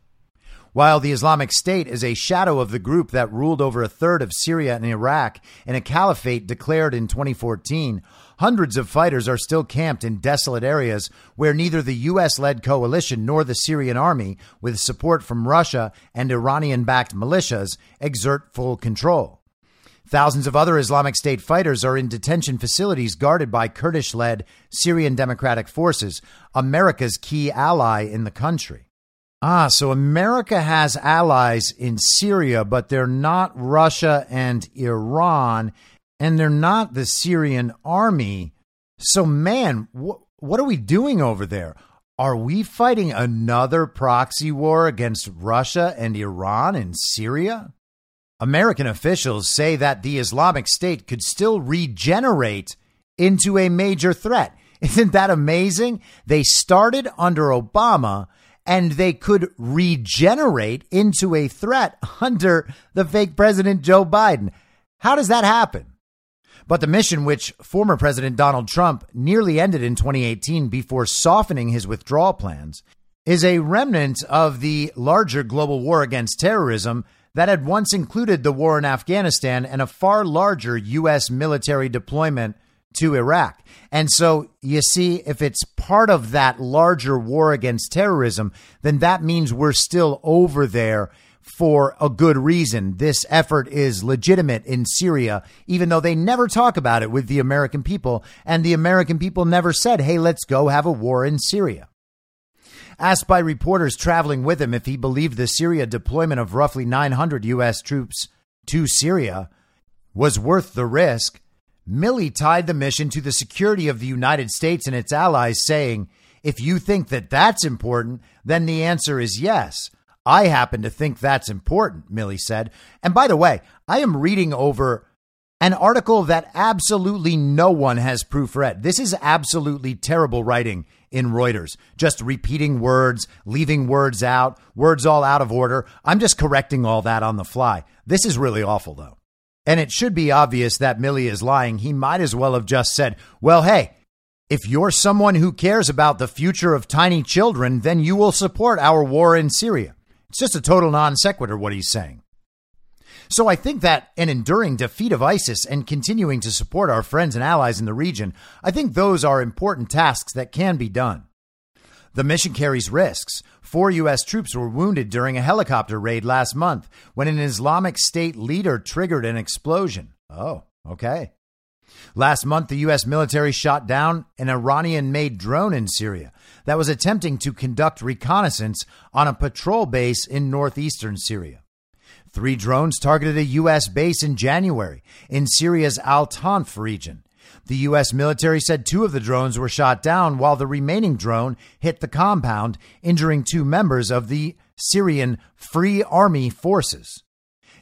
While the Islamic State is a shadow of the group that ruled over a third of Syria and Iraq in a caliphate declared in 2014, hundreds of fighters are still camped in desolate areas where neither the U.S.-led coalition nor the Syrian army, with support from Russia and Iranian-backed militias, exert full control. Thousands of other Islamic State fighters are in detention facilities guarded by Kurdish-led Syrian Democratic Forces, America's key ally in the country. Ah, so America has allies in Syria, but they're not Russia and Iran, and they're not the Syrian army. So, man, what are we doing over there? Are we fighting another proxy war against Russia and Iran in Syria? American officials say that the Islamic State could still regenerate into a major threat. Isn't that amazing? They started under Obama, and they could regenerate into a threat under the fake president Joe Biden. How does that happen? But the mission, which former President Donald Trump nearly ended in 2018 before softening his withdrawal plans, is a remnant of the larger global war against terrorism that had once included the war in Afghanistan and a far larger U.S. military deployment to Iraq. And so you see, if it's part of that larger war against terrorism, then that means we're still over there for a good reason. This effort is legitimate in Syria, even though they never talk about it with the American people. And the American people never said, hey, let's go have a war in Syria. Asked by reporters traveling with him if he believed the Syria deployment of roughly 900 U.S. troops to Syria was worth the risk, Milley tied the mission to the security of the United States and its allies, saying, if you think that that's important, then the answer is yes. I happen to think that's important, Milley said. And by the way, I am reading over an article that absolutely no one has proofread. This is absolutely terrible writing in Reuters, just repeating words, leaving words out, words all out of order. I'm just correcting all that on the fly. This is really awful, though. And it should be obvious that Milley is lying. He might as well have just said, well, hey, if you're someone who cares about the future of tiny children, then you will support our war in Syria. It's just a total non sequitur what he's saying. So I think that an enduring defeat of ISIS and continuing to support our friends and allies in the region, I think those are important tasks that can be done. The mission carries risks. 4 U.S. troops were wounded during a helicopter raid last month when an Islamic State leader triggered an explosion. Oh, OK. Last month, the U.S. military shot down an Iranian-made drone in Syria that was attempting to conduct reconnaissance on a patrol base in northeastern Syria. 3 drones targeted a U.S. base in January in Syria's Al-Tanf region. The U.S. military said 2 of the drones were shot down while the remaining drone hit the compound, injuring 2 members of the Syrian Free Army Forces.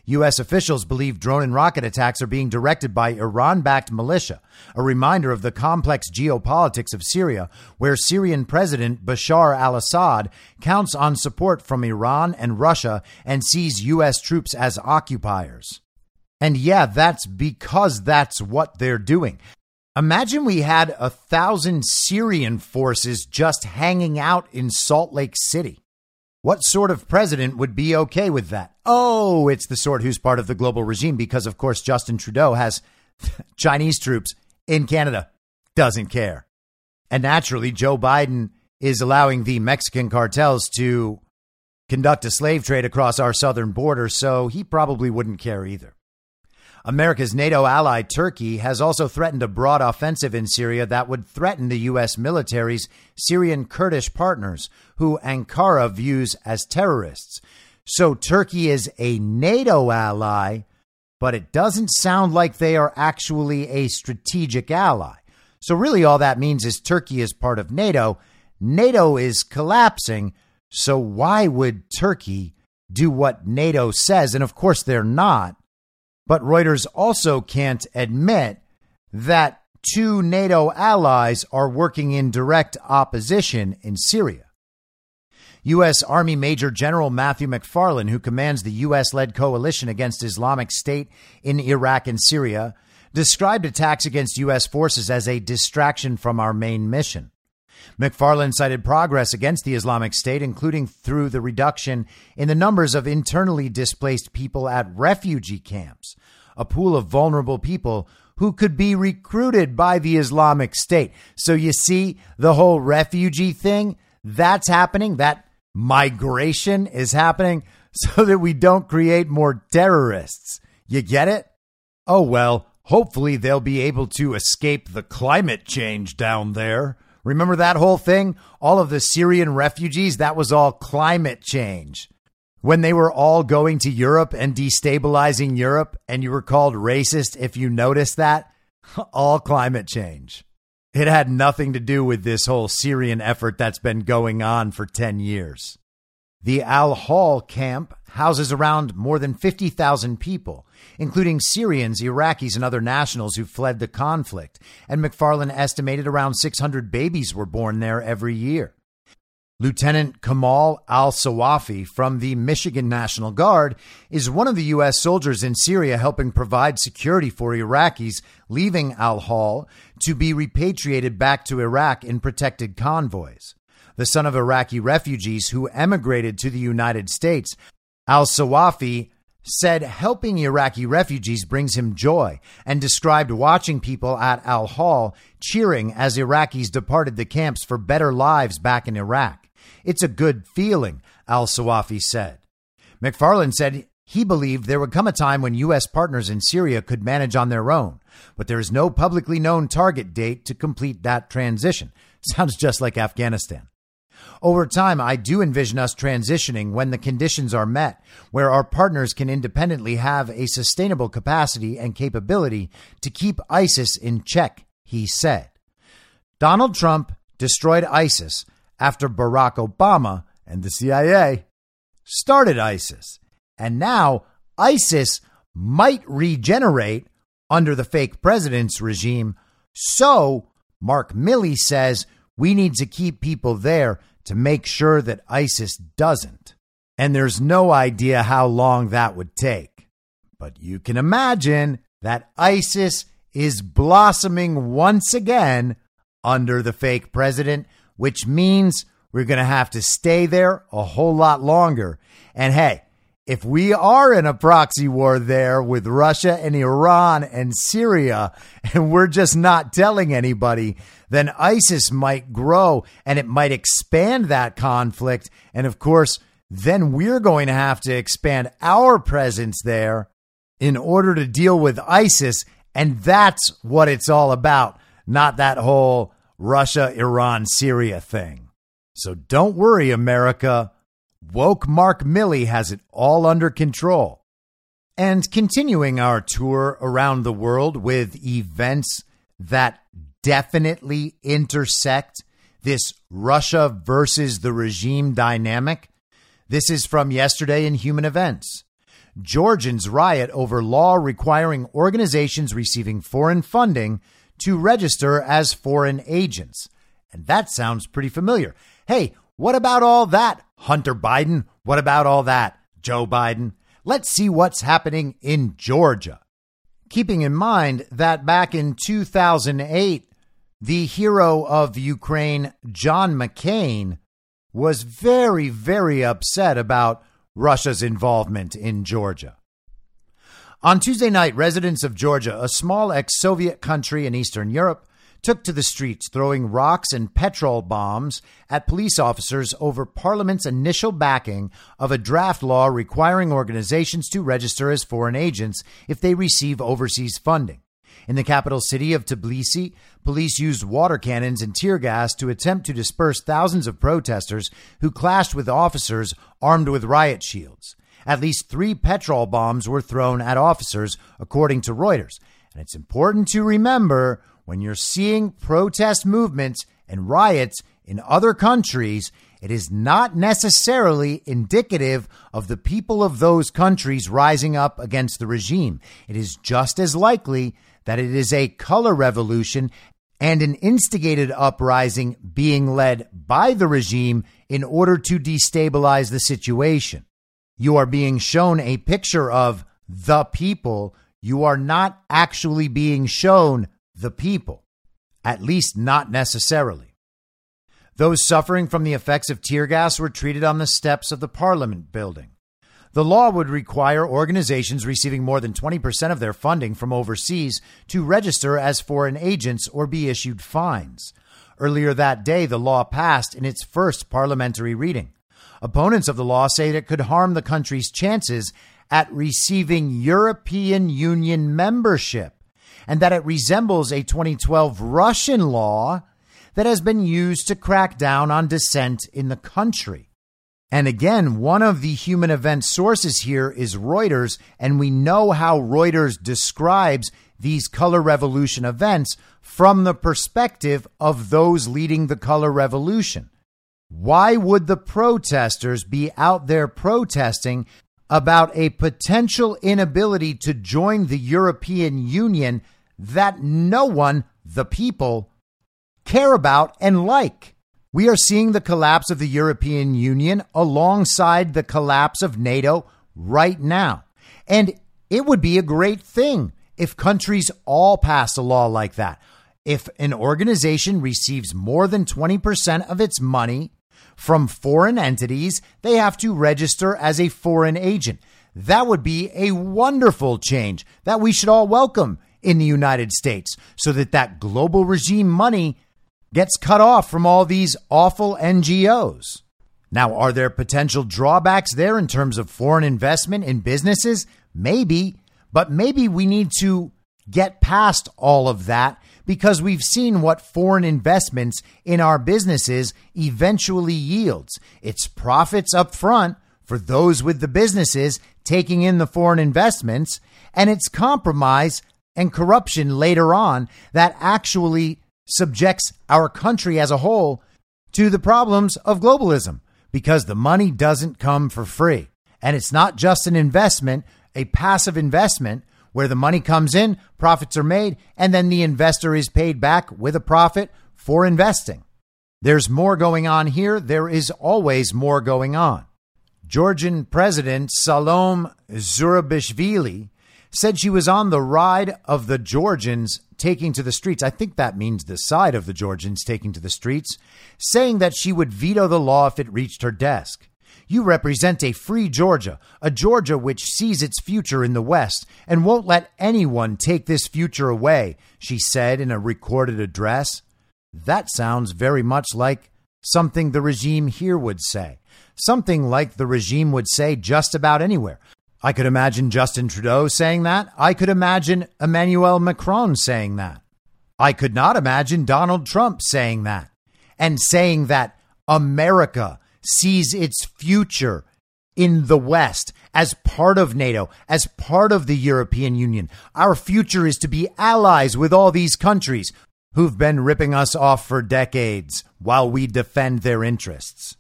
U.S. officials believe drone and rocket attacks are being directed by Iran-backed militia, a reminder of the complex geopolitics of Syria, where Syrian President Bashar al-Assad counts on support from Iran and Russia and sees U.S. troops as occupiers. And yeah, that's because that's what they're doing. Imagine we had 1,000 Syrian forces just hanging out in Salt Lake City. What sort of president would be okay with that? Oh, it's the sort who's part of the global regime because, of course, Justin Trudeau has Chinese troops in Canada. Doesn't care. And naturally, Joe Biden is allowing the Mexican cartels to conduct a slave trade across our southern border, so he probably wouldn't care either. America's NATO ally, Turkey, has also threatened a broad offensive in Syria that would threaten the U.S. military's Syrian Kurdish partners, who Ankara views as terrorists. So Turkey is a NATO ally, but it doesn't sound like they are actually a strategic ally. So really all that means is Turkey is part of NATO. NATO is collapsing. So why would Turkey do what NATO says? And of course, they're not. But Reuters also can't admit that two NATO allies are working in direct opposition in Syria. U.S. Army Major General Matthew McFarlane, who commands the U.S.-led coalition against Islamic State in Iraq and Syria, described attacks against U.S. forces as a distraction from our main mission. McFarlane cited progress against the Islamic State, including through the reduction in the numbers of internally displaced people at refugee camps, a pool of vulnerable people who could be recruited by the Islamic State. So you see the whole refugee thing that's happening, that migration is happening so that we don't create more terrorists. You get it? Oh, well, hopefully they'll be able to escape the climate change down there. Remember that whole thing? All of the Syrian refugees, that was all climate change. When they were all going to Europe and destabilizing Europe, and you were called racist if you noticed that, all climate change. It had nothing to do with this whole Syrian effort that's been going on for 10 years. The Al-Hol camp houses around more than 50,000 people, including Syrians, Iraqis, and other nationals who fled the conflict. And McFarlane estimated around 600 babies were born there every year. Lieutenant Kamal al-Sawafi from the Michigan National Guard is one of the U.S. soldiers in Syria helping provide security for Iraqis leaving Al-Hol to be repatriated back to Iraq in protected convoys. The son of Iraqi refugees who emigrated to the United States, al-Sawafi said helping Iraqi refugees brings him joy and described watching people at Al-Hol cheering as Iraqis departed the camps for better lives back in Iraq. It's a good feeling, al-Sawafi said. McFarlane said he believed there would come a time when U.S. partners in Syria could manage on their own, but there is no publicly known target date to complete that transition. Sounds just like Afghanistan. Over time, I do envision us transitioning when the conditions are met, where our partners can independently have a sustainable capacity and capability to keep ISIS in check, he said. Donald Trump destroyed ISIS after Barack Obama and the CIA started ISIS. And now ISIS might regenerate under the fake president's regime. So Mark Milley says we need to keep people there to make sure that ISIS doesn't. And there's no idea how long that would take. But you can imagine that ISIS is blossoming once again under the fake president, which means we're going to have to stay there a whole lot longer. And hey, if we are in a proxy war there with Russia and Iran and Syria, and we're just not telling anybody, then ISIS might grow and it might expand that conflict. And of course, then we're going to have to expand our presence there in order to deal with ISIS. And that's what it's all about, not that whole Russia, Iran, Syria thing. So don't worry, America. Woke Mark Milley has it all under control. And continuing our tour around the world with events that definitely intersect this Russia versus the regime dynamic. This is from yesterday in Human Events. Georgians riot over law requiring organizations receiving foreign funding to register as foreign agents. And that sounds pretty familiar. Hey, what about all that, Hunter Biden? What about all that, Joe Biden? Let's see what's happening in Georgia. Keeping in mind that back in 2008, the hero of Ukraine, John McCain, was very, very upset about Russia's involvement in Georgia. On Tuesday night, residents of Georgia, a small ex-Soviet country in Eastern Europe, took to the streets, throwing rocks and petrol bombs at police officers over Parliament's initial backing of a draft law requiring organizations to register as foreign agents if they receive overseas funding. In the capital city of Tbilisi, police used water cannons and tear gas to attempt to disperse thousands of protesters who clashed with officers armed with riot shields. At least 3 petrol bombs were thrown at officers, according to Reuters. And it's important to remember, when you're seeing protest movements and riots in other countries, it is not necessarily indicative of the people of those countries rising up against the regime. It is just as likely that it is a color revolution and an instigated uprising being led by the regime in order to destabilize the situation. You are being shown a picture of the people. You are not actually being shown the people, at least not necessarily. Those suffering from the effects of tear gas were treated on the steps of the Parliament building. The law would require organizations receiving more than 20% of their funding from overseas to register as foreign agents or be issued fines. Earlier that day, the law passed in its first parliamentary reading. Opponents of the law say it could harm the country's chances at receiving European Union membership and that it resembles a 2012 Russian law that has been used to crack down on dissent in the country. And again, one of the human event sources here is Reuters, and we know how Reuters describes these color revolution events from the perspective of those leading the color revolution. Why would the protesters be out there protesting about a potential inability to join the European Union that no one, the people, care about and like? We are seeing the collapse of the European Union alongside the collapse of NATO right now. And it would be a great thing if countries all passed a law like that. If an organization receives more than 20% of its money from foreign entities, they have to register as a foreign agent. That would be a wonderful change that we should all welcome in the United States, so that that global regime money gets cut off from all these awful NGOs. Now, are there potential drawbacks there in terms of foreign investment in businesses? Maybe, but maybe we need to get past all of that, because we've seen what foreign investments in our businesses eventually yields. It's profits up front for those with the businesses taking in the foreign investments, and it's compromise and corruption later on that actually subjects our country as a whole to the problems of globalism, because the money doesn't come for free. And it's not just an investment, a passive investment where the money comes in, profits are made, and then the investor is paid back with a profit for investing. There's more going on here. There is always more going on. Georgian President Salome Zurabishvili said she was on the ride of the Georgians taking to the streets. I think that means the side of the Georgians taking to the streets, saying that she would veto the law if it reached her desk. You represent a free Georgia, a Georgia which sees its future in the West and won't let anyone take this future away, she said in a recorded address. That sounds very much like something the regime here would say, something like the regime would say just about anywhere. I could imagine Justin Trudeau saying that. I could imagine Emmanuel Macron saying that. I could not imagine Donald Trump saying that, and saying that America sees its future in the West as part of NATO, as part of the European Union. Our future is to be allies with all these countries who've been ripping us off for decades while we defend their interests.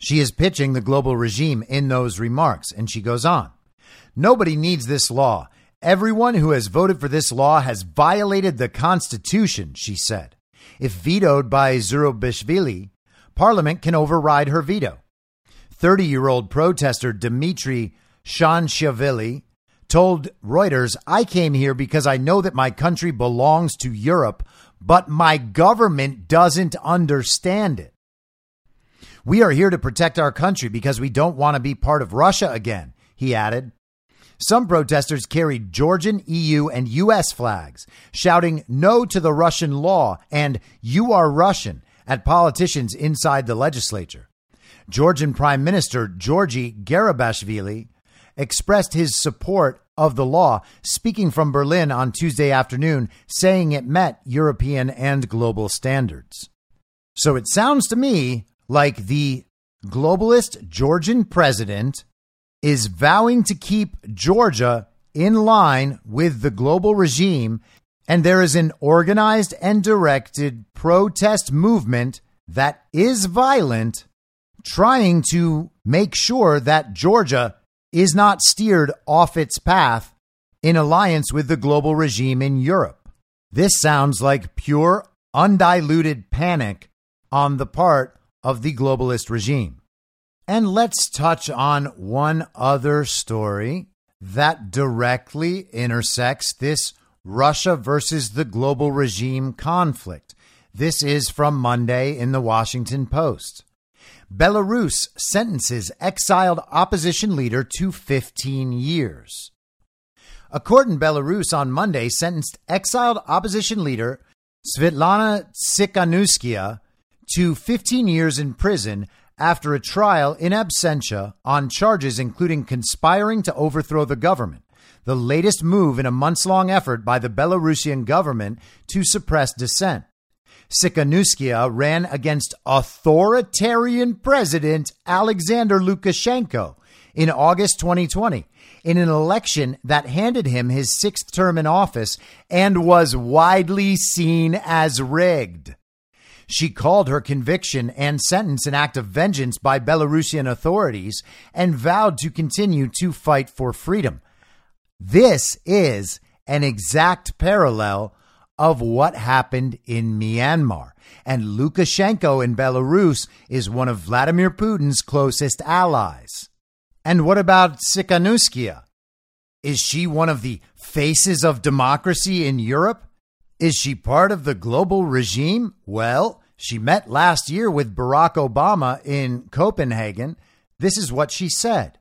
She is pitching the global regime in those remarks, and she goes on. Nobody needs this law. Everyone who has voted for this law has violated the Constitution, she said. If vetoed by Zurabishvili, Parliament can override her veto. 30-year-old protester Dmitry Shanshvili told Reuters, I came here because I know that my country belongs to Europe, but my government doesn't understand it. We are here to protect our country because we don't want to be part of Russia again, he added. Some protesters carried Georgian, EU, and U.S. flags, shouting no to the Russian law and you are Russian at politicians inside the legislature. Georgian Prime Minister Georgi Garabashvili expressed his support of the law, speaking from Berlin on Tuesday afternoon, saying it met European and global standards. So it sounds to me like the globalist Georgian president is vowing to keep Georgia in line with the global regime, and there is an organized and directed protest movement that is violent, trying to make sure that Georgia is not steered off its path in alliance with the global regime in Europe. This sounds like pure, undiluted panic on the part of the globalist regime. And let's touch on one other story that directly intersects this Russia versus the global regime conflict. This is from Monday in the Washington Post. Belarus sentences exiled opposition leader to 15 years. A court in Belarus on Monday sentenced exiled opposition leader Svetlana Tsikhanouskaya to 15 years in prison after a trial in absentia on charges including conspiring to overthrow the government, the latest move in a months-long effort by the Belarusian government to suppress dissent. Tsikhanouskaya ran against authoritarian President Alexander Lukashenko in August 2020 in an election that handed him his sixth term in office and was widely seen as rigged. She called her conviction and sentence an act of vengeance by Belarusian authorities and vowed to continue to fight for freedom. This is an exact parallel of what happened in Myanmar. And Lukashenko in Belarus is one of Vladimir Putin's closest allies. And what about Tsikhanouskaya? Is she one of the faces of democracy in Europe? Is she part of the global regime? Well, she met last year with Barack Obama in Copenhagen. This is what she said.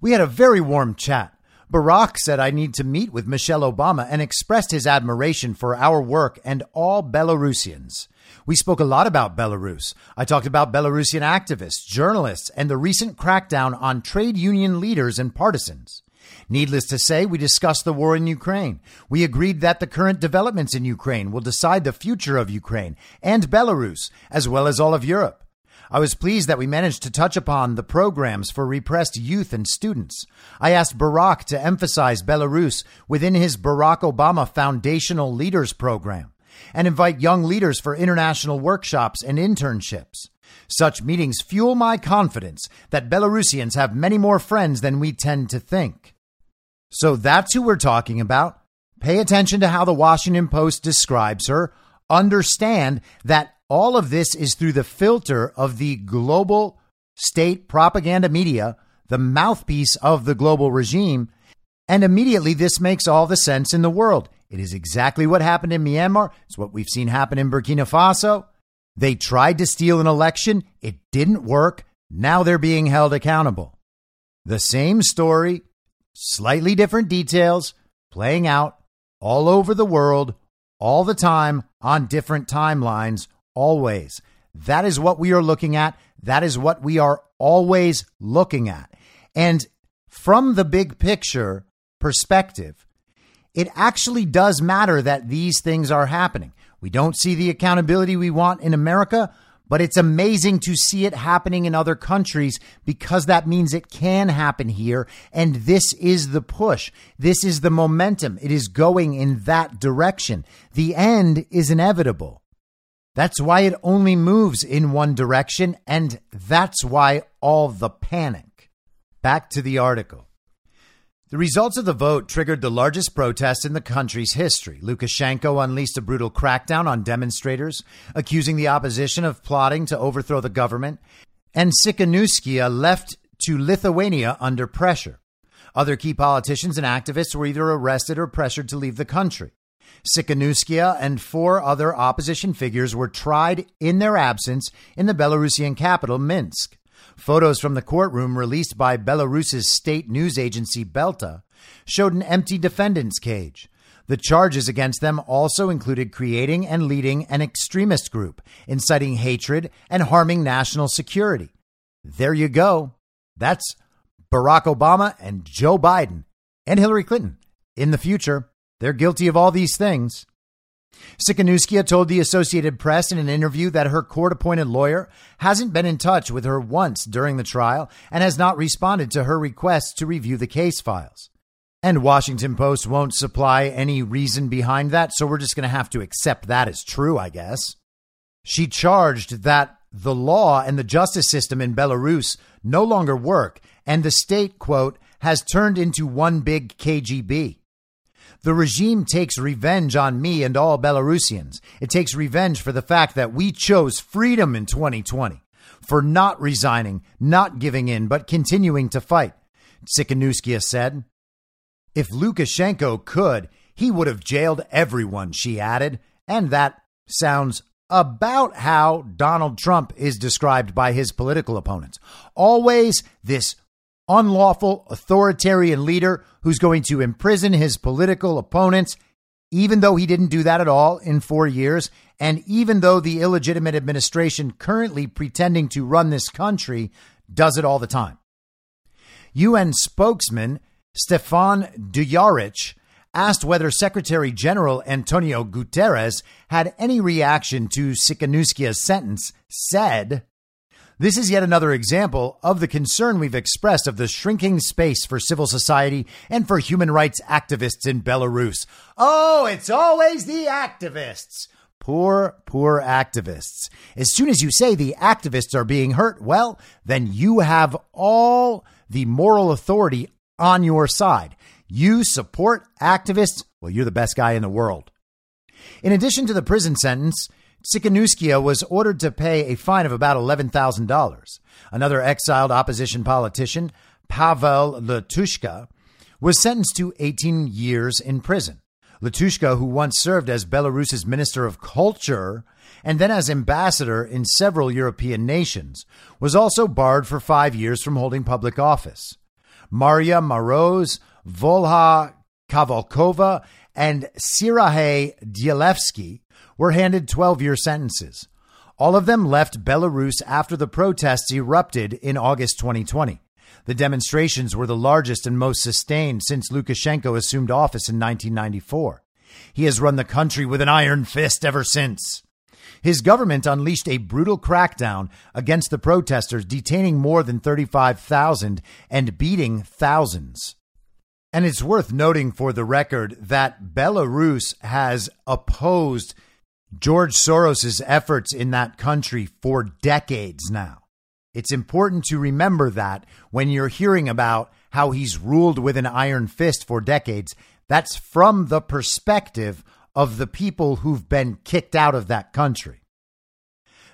We had a very warm chat. Barack said I need to meet with Michelle Obama and expressed his admiration for our work and all Belarusians. We spoke a lot about Belarus. I talked about Belarusian activists, journalists, and the recent crackdown on trade union leaders and partisans. Needless to say, we discussed the war in Ukraine. We agreed that the current developments in Ukraine will decide the future of Ukraine and Belarus, as well as all of Europe. I was pleased that we managed to touch upon the programs for repressed youth and students. I asked Barack to emphasize Belarus within his Barack Obama Foundational Leaders Program and invite young leaders for international workshops and internships. Such meetings fuel my confidence that Belarusians have many more friends than we tend to think. So that's who we're talking about. Pay attention to how the Washington Post describes her. Understand that all of this is through the filter of the global state propaganda media, the mouthpiece of the global regime. And immediately this makes all the sense in the world. It is exactly what happened in Myanmar. It's what we've seen happen in Burkina Faso. They tried to steal an election. It didn't work. Now they're being held accountable. The same story, slightly different details, playing out all over the world, all the time, on different timelines, always. That is what we are looking at. That is what we are always looking at. And from the big picture perspective, it actually does matter that these things are happening. We don't see the accountability we want in America, but it's amazing to see it happening in other countries because that means it can happen here. And this is the push. This is the momentum. It is going in that direction. The end is inevitable. That's why it only moves in one direction. And that's why all the panic. Back to the article. The results of the vote triggered the largest protest in the country's history. Lukashenko unleashed a brutal crackdown on demonstrators, accusing the opposition of plotting to overthrow the government, and Tsikhanouskaya left to Lithuania under pressure. Other key politicians and activists were either arrested or pressured to leave the country. Tsikhanouskaya and four other opposition figures were tried in their absence in the Belarusian capital, Minsk. Photos from the courtroom released by Belarus's state news agency Belta showed an empty defendant's cage. The charges against them also included creating and leading an extremist group, inciting hatred and harming national security. There you go. That's Barack Obama and Joe Biden and Hillary Clinton in the future. They're guilty of all these things. Tsikhanouskaya told the Associated Press in an interview that her court-appointed lawyer hasn't been in touch with her once during the trial and has not responded to her requests to review the case files. And Washington Post won't supply any reason behind that, so we're just going to have to accept that as true, I guess. She charged that the law and the justice system in Belarus no longer work, and the state, quote, has turned into one big KGB. The regime takes revenge on me and all Belarusians. It takes revenge for the fact that we chose freedom in 2020, for not resigning, not giving in, but continuing to fight, Tsikhanouskaya said. If Lukashenko could, he would have jailed everyone, she added. And that sounds about how Donald Trump is described by his political opponents. Always this unlawful authoritarian leader who's going to imprison his political opponents, even though he didn't do that at all in 4 years. And even though the illegitimate administration currently pretending to run this country does it all the time. UN spokesman Stefan Dujarric asked whether Secretary General Antonio Guterres had any reaction to Tsikhanouskaya's sentence, said, "This is yet another example of the concern we've expressed of the shrinking space for civil society and for human rights activists in Belarus." Oh, it's always the activists. Poor activists. As soon as you say the activists are being hurt, well, then you have all the moral authority on your side. You support activists. Well, you're the best guy in the world. In addition to the prison sentence, Tsikhanouskaya was ordered to pay a fine of about $11,000. Another exiled opposition politician, Pavel Latushka, was sentenced to 18 years in prison. Latushka, who once served as Belarus's Minister of Culture and then as ambassador in several European nations, was also barred for 5 years from holding public office. Maria Moroz, Volha Kavalkova, and Sirahe Dielevsky were handed 12-year sentences. All of them left Belarus after the protests erupted in August 2020. The demonstrations were the largest and most sustained since Lukashenko assumed office in 1994. He has run the country with an iron fist ever since. His government unleashed a brutal crackdown against the protesters, detaining more than 35,000 and beating thousands. And it's worth noting for the record that Belarus has opposed George Soros's efforts in that country for decades now. It's important to remember that when you're hearing about how he's ruled with an iron fist for decades, that's from the perspective of the people who've been kicked out of that country.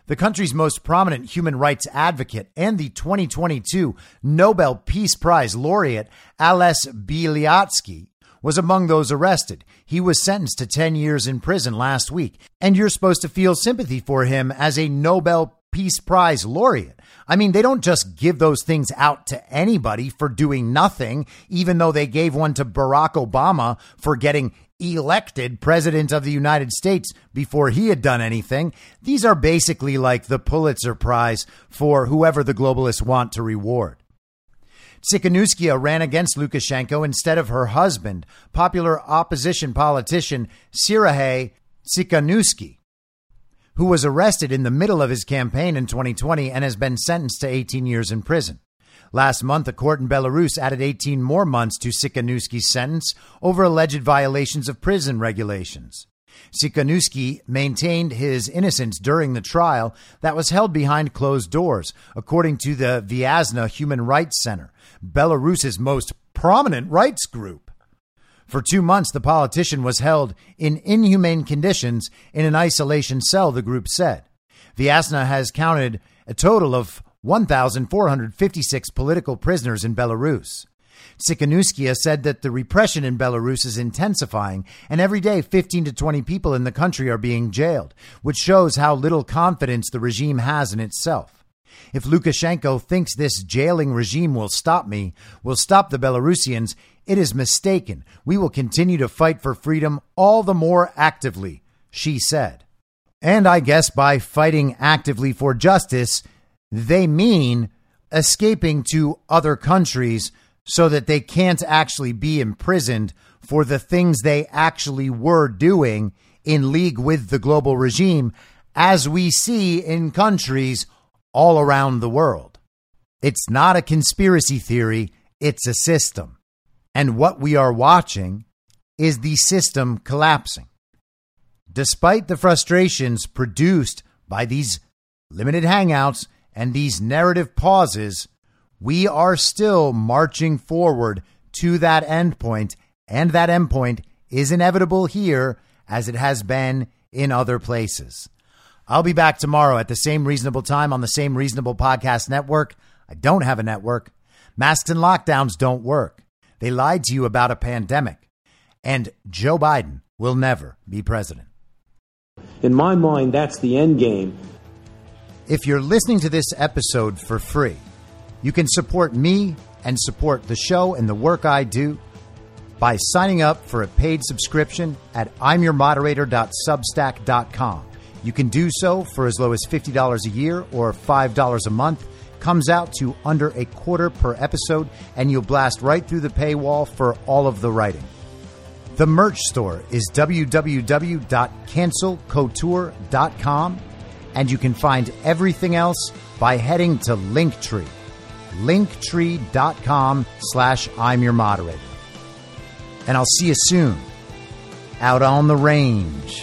The country's most prominent human rights advocate and the 2022 Nobel Peace Prize laureate, Ales Beliatsky, was among those arrested. He was sentenced to 10 years in prison last week. And you're supposed to feel sympathy for him as a Nobel Peace Prize laureate. I mean, they don't just give those things out to anybody for doing nothing, even though they gave one to Barack Obama for getting elected president of the United States before he had done anything. These are basically like the Pulitzer Prize for whoever the globalists want to reward. Tsikhanouskaya ran against Lukashenko instead of her husband, popular opposition politician Sirahe Tsikhanouskaya, who was arrested in the middle of his campaign in 2020 and has been sentenced to 18 years in prison. Last month, a court in Belarus added 18 more months to Tsikhanouskaya's sentence over alleged violations of prison regulations. Tsikhanouskaya maintained his innocence during the trial that was held behind closed doors, according to the Viasna Human Rights Center, Belarus's most prominent rights group. For 2 months, the politician was held in inhumane conditions in an isolation cell, the group said. Viasna has counted a total of 1,456 political prisoners in Belarus. Tsikhanouskaya said that the repression in Belarus is intensifying, and every day 15 to 20 people in the country are being jailed, which shows how little confidence the regime has in itself. If Lukashenko thinks this jailing regime will stop me, will stop the Belarusians, it is mistaken. We will continue to fight for freedom all the more actively, she said. And I guess by fighting actively for justice, they mean escaping to other countries so that they can't actually be imprisoned for the things they actually were doing in league with the global regime, as we see in countries all around the world. It's not a conspiracy theory, it's a system. And what we are watching is the system collapsing. Despite the frustrations produced by these limited hangouts and these narrative pauses, we are still marching forward to that endpoint, and that endpoint is inevitable here as it has been in other places. I'll be back tomorrow at the same reasonable time on the same reasonable podcast network. I don't have a network. Masks and lockdowns don't work. They lied to you about a pandemic. And Joe Biden will never be president. In my mind, that's the end game. If you're listening to this episode for free, you can support me and support the show and the work I do by signing up for a paid subscription at imyourmoderator.substack.com. You can do so for as low as $50 a year or $5 a month. Comes out to under a quarter per episode, and you'll blast right through the paywall for all of the writing. The merch store is www.cancelcouture.com, and you can find everything else by heading to Linktree, linktree.com/imyourmoderator. And I'll see you soon out on the range.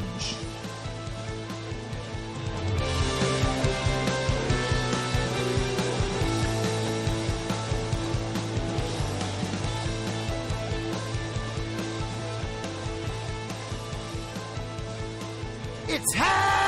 It's hell!